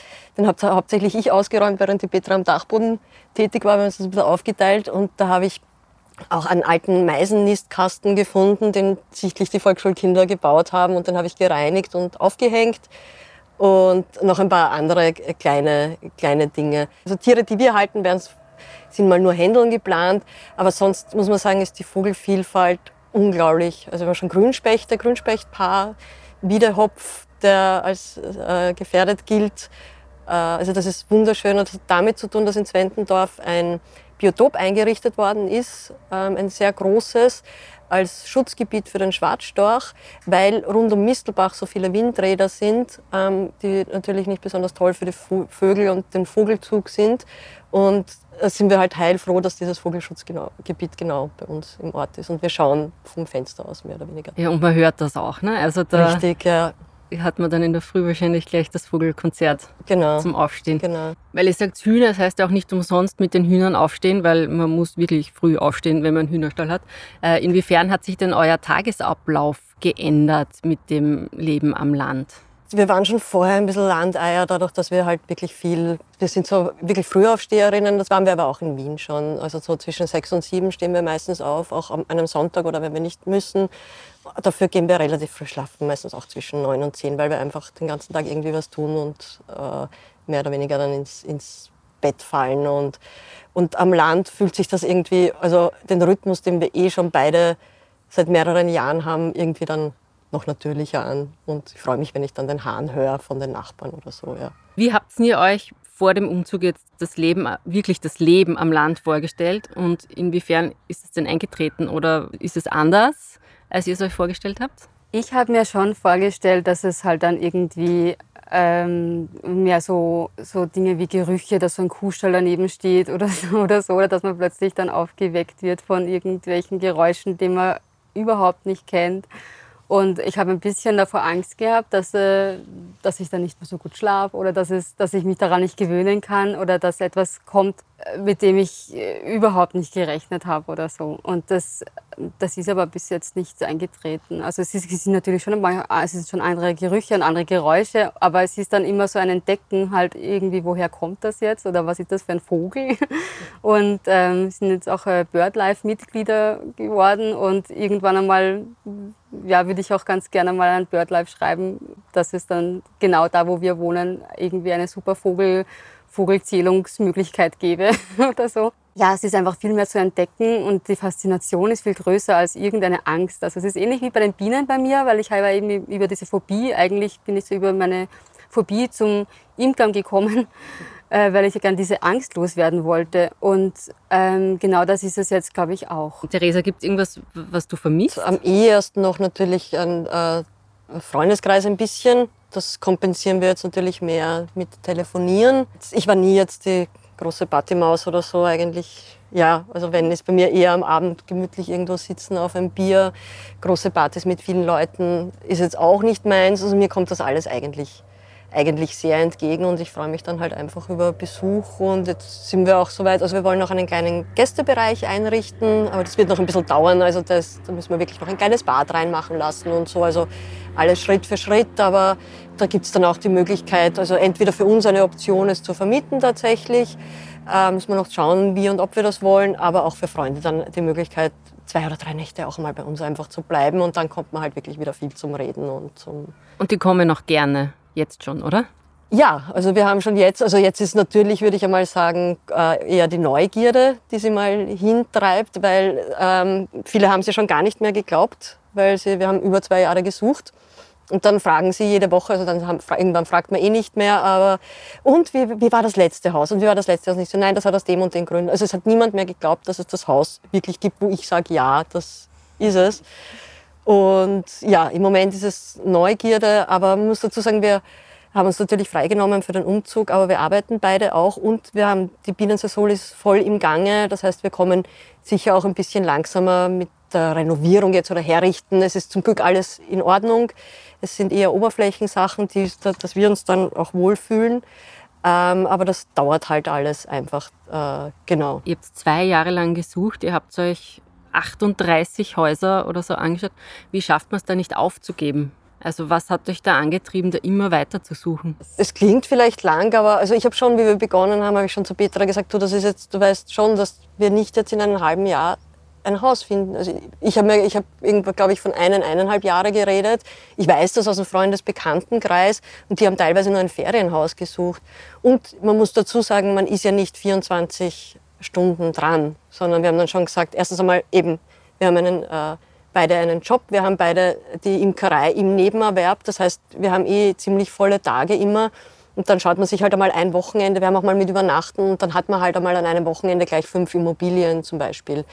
hauptsächlich ich ausgeräumt, während die Petra am Dachboden tätig war, wir haben uns das ein bisschen aufgeteilt und da habe ich auch einen alten Meisennistkasten gefunden, den sichtlich die Volksschulkinder gebaut haben und den habe ich gereinigt und aufgehängt und noch ein paar andere kleine Dinge. Also Tiere, die wir halten, sind mal nur Händeln geplant, aber sonst muss man sagen, ist die Vogelvielfalt unglaublich. Also wir haben schon Grünspechte, Grünspechtpaar, Wiedehopf, der als gefährdet gilt. Also das ist wunderschön und das hat damit zu tun, dass in Zwentendorf ein Biotop eingerichtet worden ist, ein sehr großes, als Schutzgebiet für den Schwarzstorch, weil rund um Mistelbach so viele Windräder sind, die natürlich nicht besonders toll für die Vögel und den Vogelzug sind. Und da sind wir halt heilfroh, dass dieses Vogelschutzgebiet genau bei uns im Ort ist. Und wir schauen vom Fenster aus, mehr oder weniger. Ja, und man hört das auch, ne? Also da richtig, ja. Hat man dann in der Früh wahrscheinlich gleich das Vogelkonzert zum Aufstehen. Genau. Weil ihr sagt Hühner, das heißt ja auch nicht umsonst mit den Hühnern aufstehen, weil man muss wirklich früh aufstehen, wenn man einen Hühnerstall hat. Inwiefern hat sich denn euer Tagesablauf geändert mit dem Leben am Land? Wir waren schon vorher ein bisschen Landeier, dadurch, dass wir halt wirklich wir sind so wirklich Frühaufsteherinnen, das waren wir aber auch in Wien schon. Also so zwischen 6 und 7 stehen wir meistens auf, auch an einem Sonntag oder wenn wir nicht müssen. Dafür gehen wir relativ früh schlafen, meistens auch zwischen 9 und 10, weil wir einfach den ganzen Tag irgendwie was tun und mehr oder weniger dann ins Bett fallen. Und am Land fühlt sich das irgendwie, also den Rhythmus, den wir schon beide seit mehreren Jahren haben, irgendwie dann noch natürlicher an und ich freue mich, wenn ich dann den Hahn höre von den Nachbarn oder so. Ja. Wie habt ihr euch vor dem Umzug jetzt das Leben am Land vorgestellt und inwiefern ist es denn eingetreten oder ist es anders, als ihr es euch vorgestellt habt? Ich habe mir schon vorgestellt, dass es halt dann irgendwie mehr so Dinge wie Gerüche, dass so ein Kuhstall daneben steht oder so, oder dass man plötzlich dann aufgeweckt wird von irgendwelchen Geräuschen, die man überhaupt nicht kennt. Und ich habe ein bisschen davor Angst gehabt, dass ich dann nicht mehr so gut schlafe oder dass ich mich daran nicht gewöhnen kann oder dass etwas kommt, mit dem ich überhaupt nicht gerechnet habe oder so. Und das ist aber bis jetzt nicht eingetreten. Also es ist natürlich schon manchmal, es sind schon andere Gerüche und andere Geräusche, aber es ist dann immer so ein Entdecken halt irgendwie, woher kommt das jetzt oder was ist das für ein Vogel? Und sind jetzt auch BirdLife-Mitglieder geworden und irgendwann einmal, ja, würde ich auch ganz gerne mal an BirdLife schreiben, dass es dann genau da, wo wir wohnen, irgendwie eine super Vogelzählungsmöglichkeit gäbe oder so. Ja, es ist einfach viel mehr zu entdecken und die Faszination ist viel größer als irgendeine Angst. Also es ist ähnlich wie bei den Bienen bei mir, weil ich habe eben über diese Phobie, eigentlich bin ich so über meine Phobie zum Imkern gekommen, weil ich ja gern diese Angst loswerden wollte. Und genau das ist es jetzt, glaube ich, auch. Theresa, gibt es irgendwas, was du vermisst? Am ehesten noch natürlich ein Freundeskreis ein bisschen. Das kompensieren wir jetzt natürlich mehr mit Telefonieren. Ich war nie jetzt die große Partymaus oder so eigentlich. Ja, also wenn, ist bei mir eher am Abend gemütlich irgendwo sitzen auf ein Bier. Große Partys mit vielen Leuten ist jetzt auch nicht meins. Also mir kommt das alles eigentlich sehr entgegen und ich freue mich dann halt einfach über Besuch. Und jetzt sind wir auch soweit, also wir wollen noch einen kleinen Gästebereich einrichten, aber das wird noch ein bisschen dauern, also da müssen wir wirklich noch ein kleines Bad reinmachen lassen und so, also alles Schritt für Schritt, aber da gibt es dann auch die Möglichkeit, also entweder für uns eine Option, es zu vermieten tatsächlich, müssen wir noch schauen, wie und ob wir das wollen, aber auch für Freunde dann die Möglichkeit, 2 oder 3 Nächte auch mal bei uns einfach zu bleiben und dann kommt man halt wirklich wieder viel zum Reden. Und die kommen noch gerne? Jetzt schon, oder? Ja, also wir haben schon jetzt, also jetzt ist natürlich, würde ich einmal sagen, eher die Neugierde, die sie mal hintreibt, weil viele haben sie schon gar nicht mehr geglaubt, weil wir haben über 2 Jahre gesucht und dann fragen sie jede Woche, also dann irgendwann fragt man eh nicht mehr, aber und wie war das letzte Haus? Und wie war das letzte Haus nicht so? Nein, das hat aus dem und den Gründen. Also es hat niemand mehr geglaubt, dass es das Haus wirklich gibt, wo ich sage, ja, das ist es. Und ja, im Moment ist es Neugierde, aber man muss dazu sagen, wir haben uns natürlich freigenommen für den Umzug, aber wir arbeiten beide auch und wir haben, die Bienensaison ist voll im Gange, das heißt, wir kommen sicher auch ein bisschen langsamer mit der Renovierung jetzt oder herrichten. Es ist zum Glück alles in Ordnung, es sind eher Oberflächensachen, dass wir uns dann auch wohlfühlen. Aber das dauert halt alles einfach, genau. Ihr habt 2 Jahre lang gesucht, ihr habt euch 38 Häuser oder so angeschaut. Wie schafft man es da nicht aufzugeben? Also was hat euch da angetrieben, da immer weiter zu suchen? Es klingt vielleicht lang, aber also ich habe schon, wie wir begonnen haben, habe ich schon zu Petra gesagt, du, das ist jetzt, du weißt schon, dass wir nicht jetzt in einem halben Jahr ein Haus finden. Also ich habe irgendwann, glaube ich, von 1,5 Jahre geredet. Ich weiß das aus einem Freundesbekanntenkreis und die haben teilweise nur ein Ferienhaus gesucht. Und man muss dazu sagen, man ist ja nicht 24 Stunden dran, sondern wir haben dann schon gesagt, erstens einmal eben, wir haben beide einen Job, wir haben beide die Imkerei im Nebenerwerb, das heißt, wir haben eh ziemlich volle Tage immer und dann schaut man sich halt einmal ein Wochenende, wir haben auch mal mit übernachten und dann hat man halt einmal an einem Wochenende gleich 5 Immobilien zum Beispiel,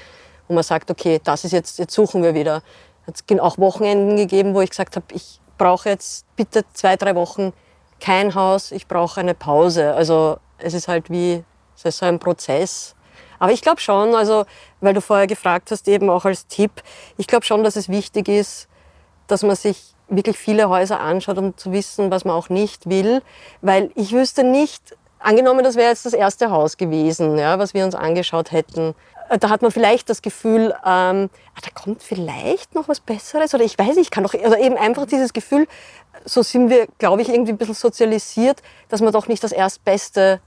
wo man sagt, okay, das ist jetzt suchen wir wieder. Es hat auch Wochenenden gegeben, wo ich gesagt habe, ich brauche jetzt bitte 2, 3 Wochen kein Haus, ich brauche eine Pause, also es ist halt wie... Das ist so ein Prozess. Aber ich glaube schon, also, weil du vorher gefragt hast, eben auch als Tipp, ich glaube schon, dass es wichtig ist, dass man sich wirklich viele Häuser anschaut, um zu wissen, was man auch nicht will. Weil ich wüsste nicht, angenommen, das wäre jetzt das erste Haus gewesen, ja, was wir uns angeschaut hätten. Da hat man vielleicht das Gefühl, da kommt vielleicht noch was Besseres. Oder ich weiß nicht, ich kann doch, also eben einfach dieses Gefühl, so sind wir, glaube ich, irgendwie ein bisschen sozialisiert, dass man doch nicht das Erstbeste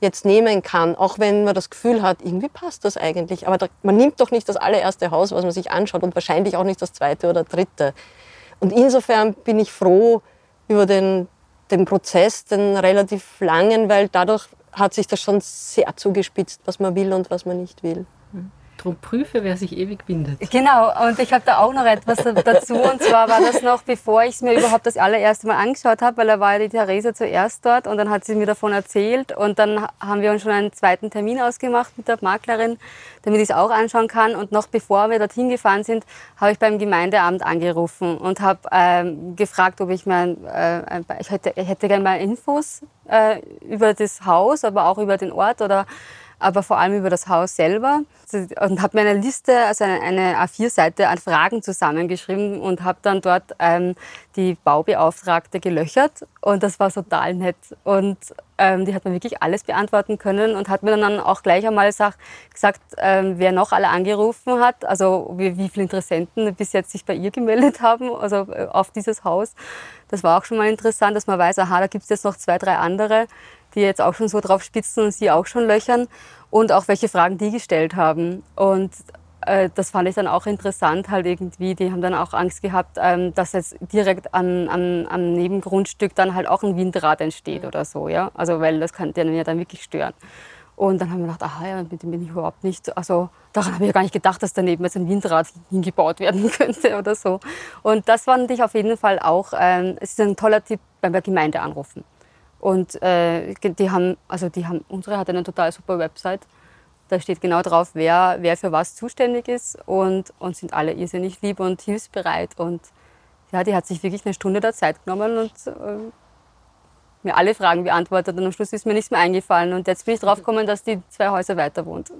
jetzt nehmen kann, auch wenn man das Gefühl hat, irgendwie passt das eigentlich. Aber man nimmt doch nicht das allererste Haus, was man sich anschaut und wahrscheinlich auch nicht das 2. oder 3. Und insofern bin ich froh über den Prozess, den relativ langen, weil dadurch hat sich das schon sehr zugespitzt, was man will und was man nicht will. Drum prüfe, wer sich ewig bindet. Genau, und ich habe da auch noch etwas dazu. Und zwar war das noch, bevor ich es mir überhaupt das allererste Mal angeschaut habe, weil da war ja die Theresa zuerst dort und dann hat sie mir davon erzählt. Und dann haben wir uns schon einen zweiten Termin ausgemacht mit der Maklerin, damit ich es auch anschauen kann. Und noch bevor wir dorthin gefahren sind, habe ich beim Gemeindeamt angerufen und habe gefragt, ob ich ich hätte gerne mal Infos über das Haus, aber auch über den Ort oder aber vor allem über das Haus selber. Und habe mir eine Liste, also eine A4-Seite an Fragen zusammengeschrieben und habe dann dort die Baubeauftragte gelöchert. Und das war total nett. Und die hat mir wirklich alles beantworten können und hat mir dann auch gleich einmal gesagt, wer noch alle angerufen hat, also wie viele Interessenten bis jetzt sich bei ihr gemeldet haben, also auf dieses Haus. Das war auch schon mal interessant, dass man weiß, aha, da gibt es jetzt noch 2, 3 andere, die jetzt auch schon so drauf spitzen und sie auch schon löchern und auch welche Fragen die gestellt haben. Und das fand ich dann auch interessant halt irgendwie. Die haben dann auch Angst gehabt, dass jetzt direkt am Nebengrundstück dann halt auch ein Windrad entsteht oder so, ja. Also weil das kann denen ja dann wirklich stören. Und dann haben wir gedacht, aha, ja, mit dem bin ich überhaupt nicht, also daran habe ich ja gar nicht gedacht, dass daneben jetzt ein Windrad hingebaut werden könnte oder so. Und das fand ich auf jeden Fall auch, es ist ein toller Tipp beim Gemeinde anrufen. Und unsere hat eine total super Website. Da steht genau drauf, wer für was zuständig ist und sind alle irrsinnig lieb und hilfsbereit. Und ja, die hat sich wirklich eine Stunde der Zeit genommen und mir alle Fragen beantwortet. Und am Schluss ist mir nichts mehr eingefallen. Und jetzt bin ich drauf gekommen, dass die 2 Häuser weiter wohnt.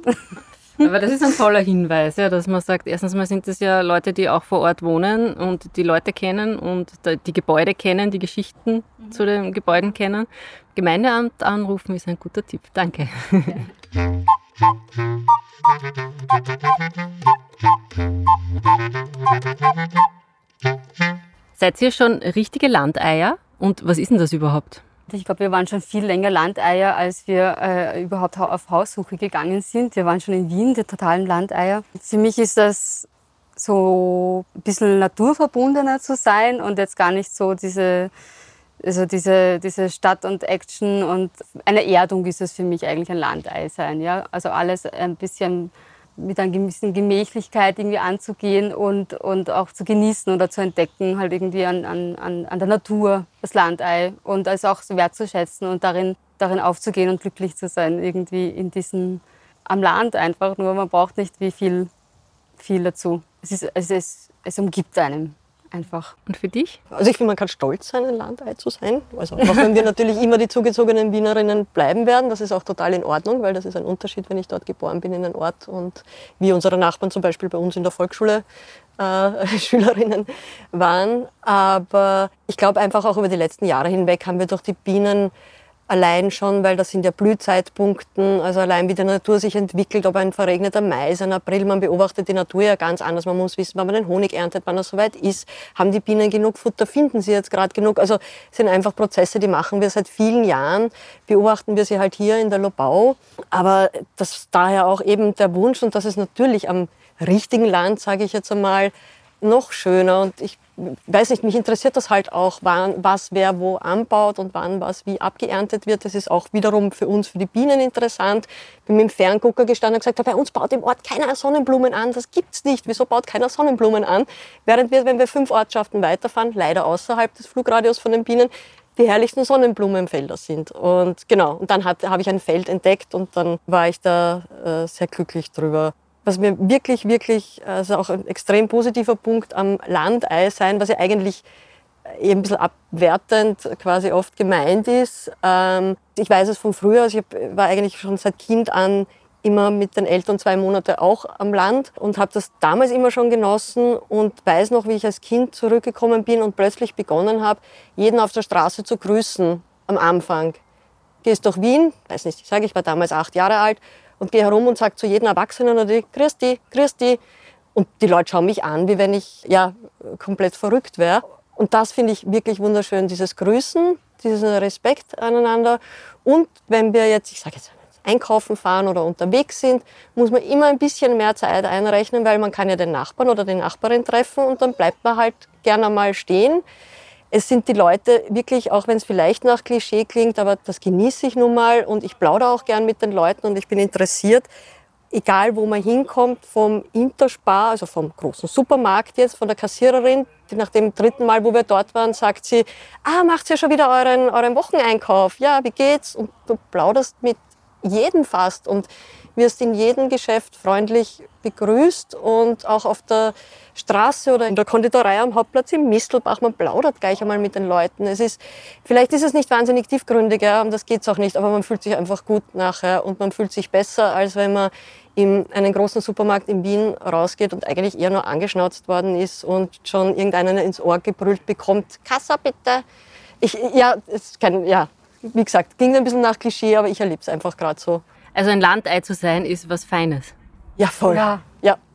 Aber das ist ein toller Hinweis, ja, dass man sagt, erstens mal sind das ja Leute, die auch vor Ort wohnen und die Leute kennen und die Gebäude kennen, die Geschichten zu den Gebäuden kennen. Gemeindeamt anrufen ist ein guter Tipp. Danke. Ja. Seid ihr schon richtige Landeier? Und was ist denn das überhaupt? Ich glaube, wir waren schon viel länger Landeier, als wir überhaupt auf Haussuche gegangen sind. Wir waren schon in Wien, die totalen Landeier. Für mich ist das so ein bisschen naturverbundener zu sein und jetzt gar nicht so diese Stadt und Action und eine Erdung ist es für mich eigentlich, ein Landei sein. Ja? Also alles ein bisschen mit einer gewissen Gemächlichkeit irgendwie anzugehen und auch zu genießen oder zu entdecken, halt irgendwie an der Natur, das Landei, und also auch wertzuschätzen und darin aufzugehen und glücklich zu sein, irgendwie am Land einfach, nur man braucht nicht wie viel dazu. Es umgibt einem einfach. Und für dich? Also ich finde, man kann stolz sein, ein Landei zu sein. Also auch wenn wir natürlich immer die zugezogenen Wienerinnen bleiben werden, das ist auch total in Ordnung, weil das ist ein Unterschied, wenn ich dort geboren bin in einem Ort und wie unsere Nachbarn zum Beispiel bei uns in der Volksschule Schülerinnen waren. Aber ich glaube einfach auch über die letzten Jahre hinweg haben wir durch die Bienen allein schon, weil das sind ja Blühzeitpunkten, also allein wie die Natur sich entwickelt, ob ein verregneter Mais, ein April, man beobachtet die Natur ja ganz anders, man muss wissen, wann man den Honig erntet, wann er soweit ist, haben die Bienen genug Futter, finden sie jetzt gerade genug, also sind einfach Prozesse, die machen wir seit vielen Jahren, beobachten wir sie halt hier in der Lobau, aber das daher auch eben der Wunsch und das ist natürlich am richtigen Land, sage ich jetzt einmal, noch schöner und ich weiß nicht, mich interessiert das halt auch, wann was wer wo anbaut und wann was wie abgeerntet wird. Das ist auch wiederum für uns, für die Bienen interessant. Ich bin mit dem Ferngucker gestanden und gesagt habe, bei uns baut im Ort keiner Sonnenblumen an, das gibt's nicht. Wieso baut keiner Sonnenblumen an? Während wir, wenn wir 5 Ortschaften weiterfahren, leider außerhalb des Flugradius von den Bienen, die herrlichsten Sonnenblumenfelder sind. Und genau, und dann habe ich ein Feld entdeckt und dann war ich da sehr glücklich drüber. Was mir wirklich, wirklich, also auch ein extrem positiver Punkt am Landei sein, was ja eigentlich eben ein bisschen abwertend quasi oft gemeint ist. Ich weiß es von früher, also ich war eigentlich schon seit Kind an immer mit den Eltern 2 Monate auch am Land und habe das damals immer schon genossen und weiß noch, wie ich als Kind zurückgekommen bin und plötzlich begonnen habe, jeden auf der Straße zu grüßen am Anfang. Gehst durch Wien, weiß nicht, ich war damals 8 Jahre alt, und gehe herum und sage zu jedem Erwachsenen, grüß dich, grüß dich. Und die Leute schauen mich an, wie wenn ich ja komplett verrückt wäre. Und das finde ich wirklich wunderschön, dieses Grüßen, diesen Respekt aneinander. Und wenn wir jetzt, einkaufen fahren oder unterwegs sind, muss man immer ein bisschen mehr Zeit einrechnen, weil man kann ja den Nachbarn oder die Nachbarin treffen und dann bleibt man halt gerne mal stehen. Es sind die Leute wirklich, auch wenn es vielleicht nach Klischee klingt, aber das genieße ich nun mal und ich plaudere auch gern mit den Leuten und ich bin interessiert, egal wo man hinkommt, vom Interspar, also vom großen Supermarkt jetzt, von der Kassiererin, die nach dem 3. Mal, wo wir dort waren, sagt sie, macht's ja schon wieder euren Wocheneinkauf, ja, wie geht's? Und du plauderst mit jedem fast und wirst in jedem Geschäft freundlich begrüßt und auch auf der Straße oder in der Konditorei am Hauptplatz in Mistelbach, man plaudert gleich einmal mit den Leuten. Vielleicht ist es nicht wahnsinnig tiefgründig, ja, und das geht's auch nicht, aber man fühlt sich einfach gut nachher und man fühlt sich besser, als wenn man in einen großen Supermarkt in Wien rausgeht und eigentlich eher nur angeschnauzt worden ist und schon irgendeinen ins Ohr gebrüllt bekommt, Kassa bitte. Wie gesagt, ging ein bisschen nach Klischee, aber ich erlebe es einfach gerade so. Also ein Landei zu sein, ist was Feines. Ja, voll. Ja,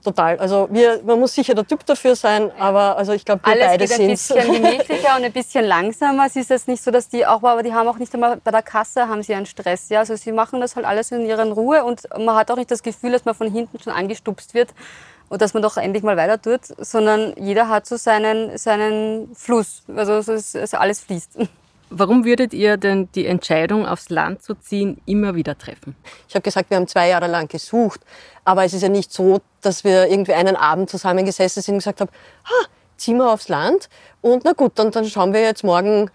total. Also man muss sicher der Typ dafür sein, aber also ich glaube, wir beide sind es. Alles geht ein bisschen gemächlicher und ein bisschen langsamer. Es ist jetzt nicht so, dass die haben auch nicht einmal bei der Kasse haben sie einen Stress. Ja, also sie machen das halt alles in ihrer Ruhe und man hat auch nicht das Gefühl, dass man von hinten schon angestupst wird und dass man doch endlich mal weiter tut, sondern jeder hat so seinen Fluss. Also alles fließt. Warum würdet ihr denn die Entscheidung, aufs Land zu ziehen, immer wieder treffen? Ich habe gesagt, wir haben 2 Jahre lang gesucht. Aber es ist ja nicht so, dass wir irgendwie einen Abend zusammengesessen sind und gesagt haben, ziehen wir aufs Land und na gut, dann schauen wir jetzt mal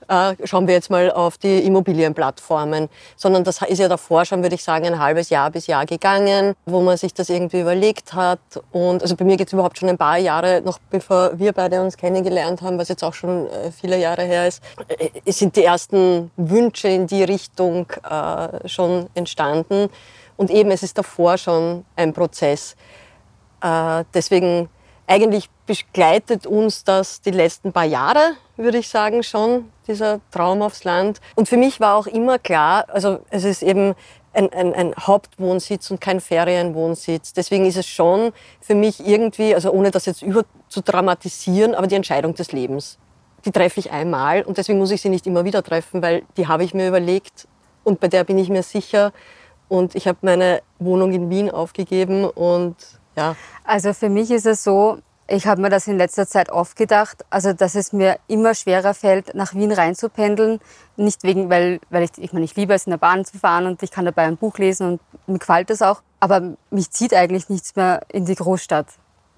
auf die Immobilienplattformen. Sondern das ist ja davor schon, würde ich sagen, ein halbes Jahr bis Jahr gegangen, wo man sich das irgendwie überlegt hat. Und also bei mir geht es überhaupt schon ein paar Jahre, noch bevor wir beide uns kennengelernt haben, was jetzt auch schon viele Jahre her ist, sind die ersten Wünsche in die Richtung schon entstanden. Und eben, es ist davor schon ein Prozess. Deswegen eigentlich begleitet uns das die letzten paar Jahre, würde ich sagen, schon, dieser Traum aufs Land. Und für mich war auch immer klar, also es ist eben ein Hauptwohnsitz und kein Ferienwohnsitz. Deswegen ist es schon für mich irgendwie, also ohne das jetzt überzudramatisieren, aber die Entscheidung des Lebens. Die treffe ich einmal und deswegen muss ich sie nicht immer wieder treffen, weil die habe ich mir überlegt und bei der bin ich mir sicher. Und ich habe meine Wohnung in Wien aufgegeben und ja. Also für mich ist es so, ich habe mir das in letzter Zeit oft gedacht, also dass es mir immer schwerer fällt, nach Wien reinzupendeln. Nicht wegen, weil ich meine, ich liebe es, in der Bahn zu fahren und ich kann dabei ein Buch lesen und mir gefällt das auch. Aber mich zieht eigentlich nichts mehr in die Großstadt.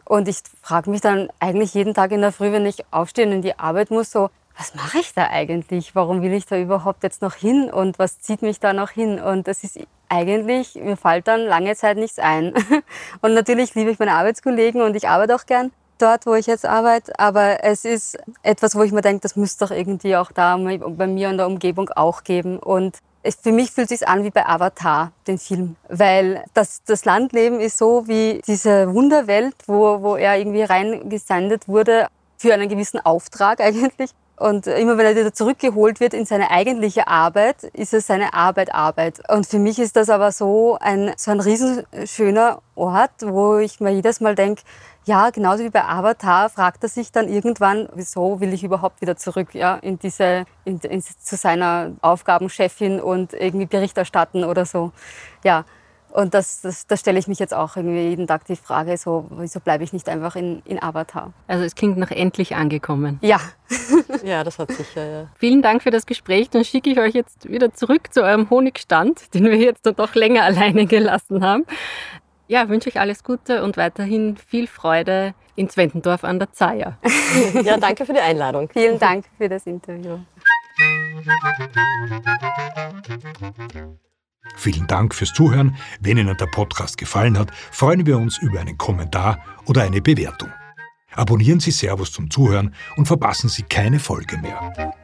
Und ich frage mich dann eigentlich jeden Tag in der Früh, wenn ich aufstehe und in die Arbeit muss, so, was mache ich da eigentlich? Warum will ich da überhaupt jetzt noch hin? Und was zieht mich da noch hin? Und das ist eigentlich, mir fällt dann lange Zeit nichts ein. Und natürlich liebe ich meine Arbeitskollegen und ich arbeite auch gern dort, wo ich jetzt arbeite. Aber es ist etwas, wo ich mir denke, das müsste doch irgendwie auch da bei mir in der Umgebung auch geben. Und für mich fühlt es sich an wie bei Avatar, den Film. Weil das Landleben ist so wie diese Wunderwelt, wo er irgendwie reingesendet wurde für einen gewissen Auftrag eigentlich. Und immer wenn er wieder zurückgeholt wird in seine eigentliche Arbeit, ist es seine Arbeit. Und für mich ist das aber so ein riesenschöner Ort, wo ich mir jedes Mal denke, ja, genauso wie bei Avatar fragt er sich dann irgendwann, wieso will ich überhaupt wieder zurück, ja, zu seiner Aufgabenchefin und irgendwie Bericht erstatten oder so, ja. Und das stelle ich mich jetzt auch irgendwie jeden Tag die Frage, so, wieso bleibe ich nicht einfach in Avatar? Also es klingt noch endlich angekommen. Ja. Ja, das hat sicher, ja. Vielen Dank für das Gespräch. Dann schicke ich euch jetzt wieder zurück zu eurem Honigstand, den wir jetzt noch länger alleine gelassen haben. Ja, wünsche euch alles Gute und weiterhin viel Freude in Zwentendorf an der Zaya. Ja, danke für die Einladung. Vielen Dank für das Interview. Vielen Dank fürs Zuhören. Wenn Ihnen der Podcast gefallen hat, freuen wir uns über einen Kommentar oder eine Bewertung. Abonnieren Sie Servus zum Zuhören und verpassen Sie keine Folge mehr.